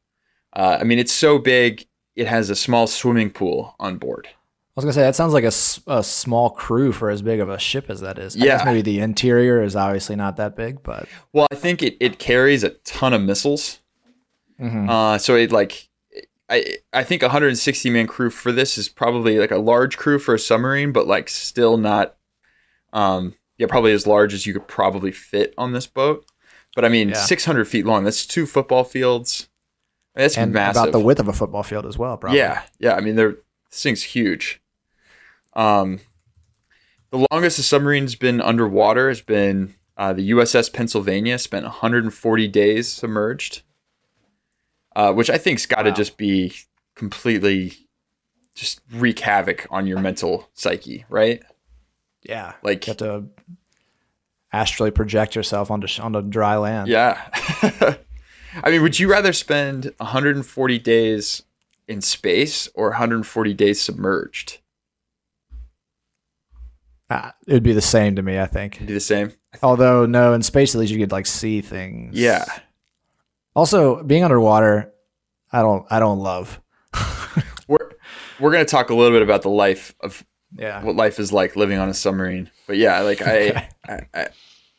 Uh, I mean, it's so big, it has a small swimming pool on board. I was going to say, that sounds like a, a small crew for as big of a ship as that is. I yeah. guess maybe the interior is obviously not that big, but... Well, I think it, it carries a ton of missiles. Mm-hmm. Uh, so it like... I I think a one hundred sixty man crew for this is probably like a large crew for a submarine, but like still not, um, yeah, probably as large as you could probably fit on this boat. But I mean, yeah. six hundred feet long, that's two football fields. I mean, that's and massive. About the width of a football field as well, probably. Yeah. Yeah. I mean, they're, this thing's huge. Um, the longest the submarine's been underwater has been uh, the U S S Pennsylvania, spent one hundred forty days submerged. Uh, which I think's got to wow. just be completely just wreak havoc on your mental psyche, right? Yeah, like you have to astrally project yourself onto onto dry land. Yeah, I mean, would you rather spend one hundred forty days in space or one hundred forty days submerged? Uh, it would be the same to me, I think. It'd be the same. Although no, in space at least you could like see things. Yeah. Also, being underwater, I don't, I don't love. we're we're gonna talk a little bit about the life of yeah. what life is like living on a submarine. But yeah, like I, okay. I, I,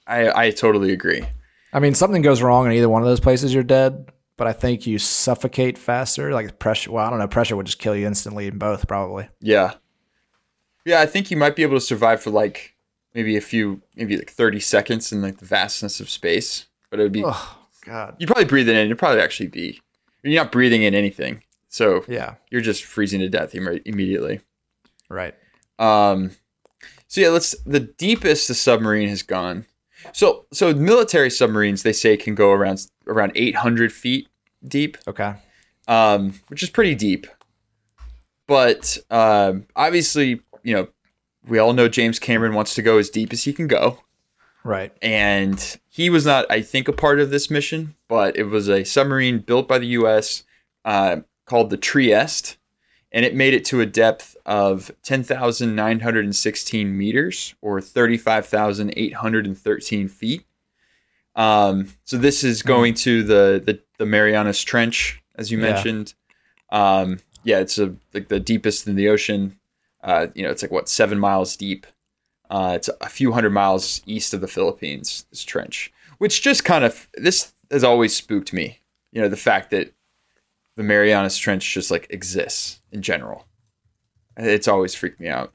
I, I totally agree. I mean, something goes wrong in either one of those places, you're dead. But I think you suffocate faster. Like pressure. Well, I don't know. Pressure would just kill you instantly in both, probably. Yeah, yeah. I think you might be able to survive for like maybe a few, maybe like thirty seconds in like the vastness of space. But it would be. Ugh. God. You'd probably breathe it in. You'd probably actually be... You're not breathing in anything. So yeah. you're just freezing to death im- immediately. Right. Um, so yeah, let's... The deepest the submarine has gone... So so military submarines, they say, can go around around eight hundred feet deep. Okay. Um, which is pretty deep. But um, obviously, you know, we all know James Cameron wants to go as deep as he can go. Right. And he was not, I think, a part of this mission, but it was a submarine built by the U S uh, called the Trieste, and it made it to a depth of ten thousand nine hundred sixteen meters, or thirty-five thousand eight hundred thirteen feet. Um, so this is going to the, the, the Marianas Trench, as you mentioned. Yeah. Um, yeah, it's a, like the deepest in the ocean. Uh, you know, it's like what, seven miles deep. Uh, it's a few hundred miles east of the Philippines, this trench, which just kind of, this has always spooked me. You know, the fact that the Marianas Trench just like exists in general. It's always freaked me out.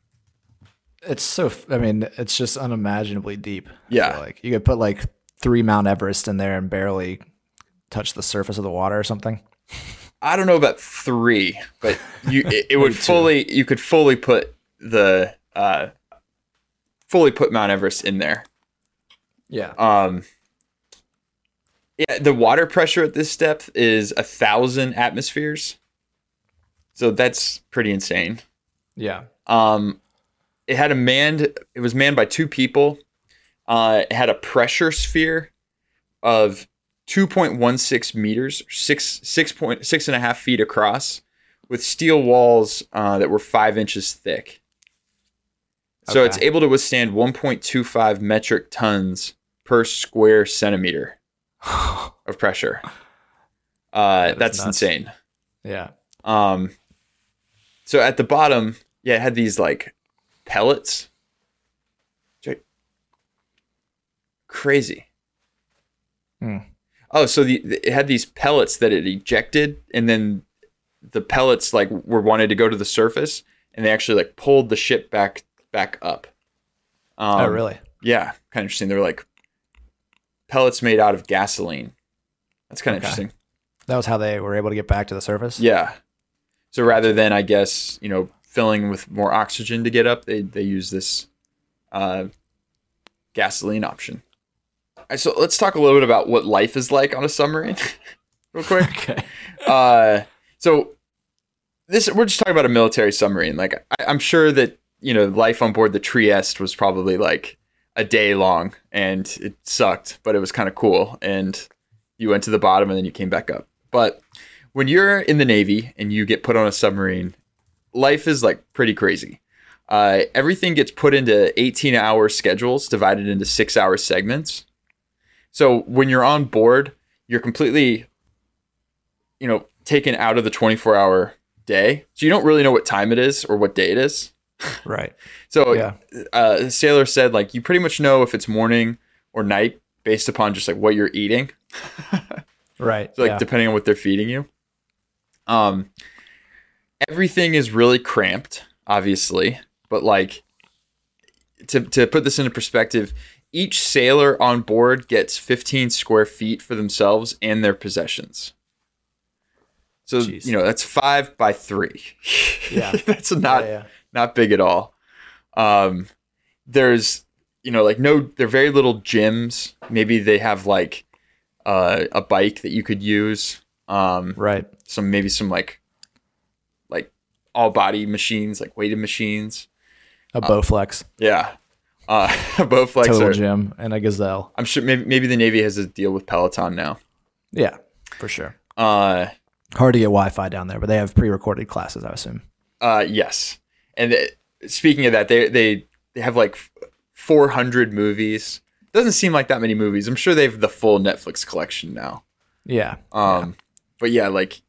It's so, I mean, it's just unimaginably deep. Yeah. Like you could put like three Mount Everest in there and barely touch the surface of the water or something. I don't know about three, but you it, it would fully, two. You could fully put the, uh, fully put Mount Everest in there. Yeah. Um, yeah. The water pressure at this depth is a thousand atmospheres. So that's pretty insane. Yeah. Um, It had a manned, it was manned by two people. Uh, it had a pressure sphere of two point one six meters, six, six point, six and a half feet across, with steel walls uh, that were five inches thick. So okay. It's able to withstand one point two five metric tons per square centimeter of pressure. Uh, that that's nuts. Insane. Yeah. Um. So at the bottom, yeah, it had these like, pellets. Crazy. Hmm. Oh, so the, the, it had these pellets that it ejected, and then the pellets like were wanted to go to the surface, and they actually like pulled the ship back back up. Um, oh, really? Yeah, kind of interesting. They were like pellets made out of gasoline. That's kind of okay. interesting. That was how they were able to get back to the surface? Yeah. So rather than, I guess, you know, filling with more oxygen to get up, they they use this uh, gasoline option. All right, so let's talk a little bit about what life is like on a submarine, real quick. Okay. Uh, so this we're just talking about a military submarine. Like I, I'm sure that you know life on board the Trieste was probably like a day long, and it sucked, but it was kind of cool. And you went to the bottom, and then you came back up. But when you're in the Navy and you get put on a submarine, life is like pretty crazy. Uh, everything gets put into eighteen hour schedules divided into six hour segments. So when you're on board, you're completely, you know, taken out of the twenty-four hour day. So you don't really know what time it is or what day it is. Right. So yeah. uh, the sailor said, like, you pretty much know if it's morning or night based upon just like what you're eating. Right. So like yeah. depending on what they're feeding you. Um, Everything is really cramped, obviously, but like to to put this into perspective, each sailor on board gets fifteen square feet for themselves and their possessions. So, Jeez. you know, that's five by three. Yeah. That's not, yeah, yeah. not big at all. Um, there's, you know, like no, there are very little gyms. Maybe they have like uh, a bike that you could use. Um, right. Some, maybe some like, all body machines, like weighted machines, a Bowflex, um, yeah, uh, a Bowflex, total gym, and a Gazelle. I'm sure maybe maybe the Navy has a deal with Peloton now. Yeah, for sure. Uh, hard to get Wi-Fi down there, but they have pre-recorded classes, I assume. Uh, yes. And th- speaking of that, they they they have like four hundred movies. Doesn't seem like that many movies. I'm sure they have the full Netflix collection now. Yeah. Um, yeah. But yeah, like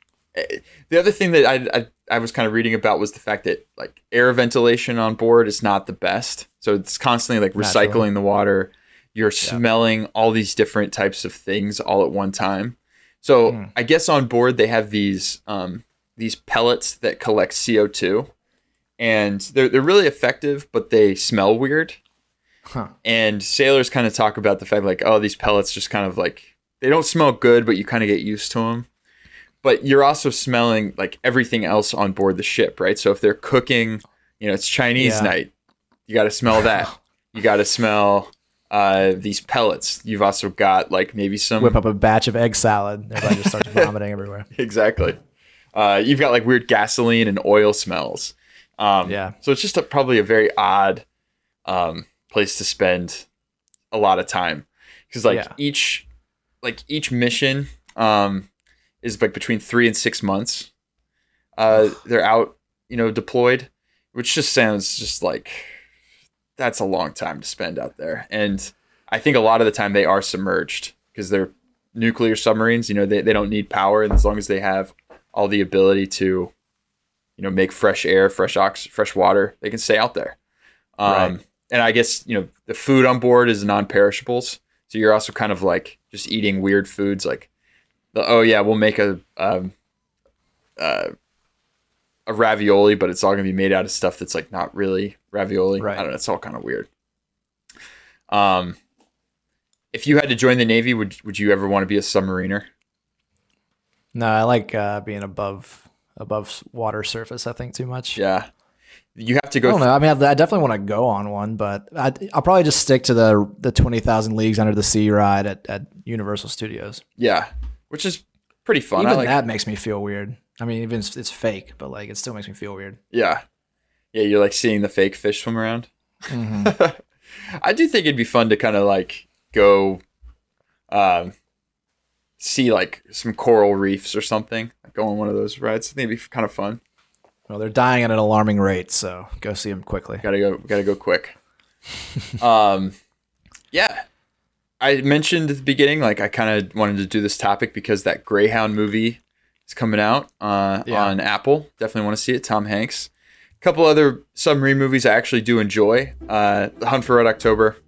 the other thing that I. I I was kind of reading about was the fact that like air ventilation on board is not the best. So it's constantly like recycling Naturally. the water. You're yeah. smelling all these different types of things all at one time. So mm. I guess on board they have these, um, these pellets that collect C O two, and they're, they're really effective, but they smell weird. Huh. And sailors kind of talk about the fact like, oh, these pellets just kind of like, they don't smell good, but you kind of get used to them. But you're also smelling like everything else on board the ship, right? So if they're cooking, you know, it's Chinese yeah. night, you got to smell that. You got to smell uh, these pellets. You've also got like maybe some... Whip up a batch of egg salad. Everybody just starts vomiting everywhere. Exactly. Uh, you've got like weird gasoline and oil smells. Um, yeah. So it's just a, probably a very odd um, place to spend a lot of time. Because like yeah. each, like each mission... Um, is like between three and six months. Uh, they're out, you know, deployed, which just sounds just like that's a long time to spend out there. And I think a lot of the time they are submerged because they're nuclear submarines. You know, they, they don't need power. And as long as they have all the ability to you know, make fresh air, fresh ox, fresh water. They can stay out there. Um, right. And I guess, you know, the food on board is non-perishables. So you're also kind of like just eating weird foods like, the, oh, yeah, we'll make a um, uh, a ravioli, but it's all going to be made out of stuff that's like not really ravioli. Right. I don't know. It's all kind of weird. Um, if you had to join the Navy, would would you ever want to be a submariner? No, I like uh, being above above water surface, I think, too much. Yeah. You have to go. I don't know. I mean, I definitely want to go on one, but I, I'll probably just stick to the the twenty thousand Leagues Under the Sea ride at, at Universal Studios. Yeah, which is pretty fun. Even I like that it. Makes me feel weird. I mean, even it's, it's fake, but like it still makes me feel weird. Yeah, yeah, you're like seeing the fake fish swim around. Mm-hmm. I do think it'd be fun to kind of like go, um, see like some coral reefs or something. Go on one of those rides. I think it'd be kind of fun. Well, they're dying at an alarming rate, so go see them quickly. Gotta go, gotta go quick. um, yeah, I mentioned at the beginning, like I kind of wanted to do this topic because that Greyhound movie is coming out uh, yeah. on Apple. Definitely want to see it. Tom Hanks. A couple other submarine movies I actually do enjoy. Uh, Hunt for Red October.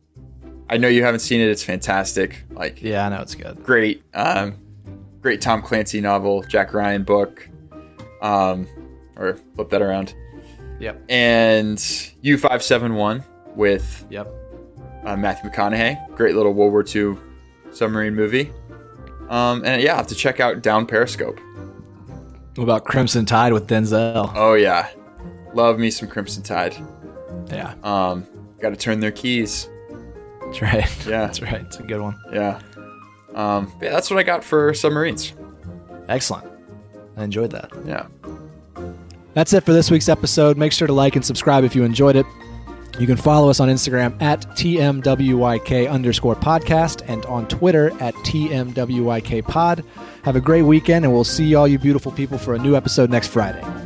I know you haven't seen it. It's fantastic. Like, yeah, I know it's good. Great, um, great Tom Clancy novel, Jack Ryan book. Um. Or flip that around. Yep. And U five seventy-one with yep. uh, Matthew McConaughey. Great little World War Two submarine movie. Um, and yeah, I have to check out Down Periscope. What about Crimson Tide with Denzel? Oh, yeah. Love me some Crimson Tide. Yeah. Um, got to turn their keys. That's right. Yeah. That's right. It's a good one. Yeah. Um, yeah. That's what I got for submarines. Excellent. I enjoyed that. Yeah. That's it for this week's episode. Make sure to like and subscribe if you enjoyed it. You can follow us on Instagram at TMWYK underscore podcast and on Twitter at TMWYK pod. Have a great weekend, and we'll see all you beautiful people for a new episode next Friday.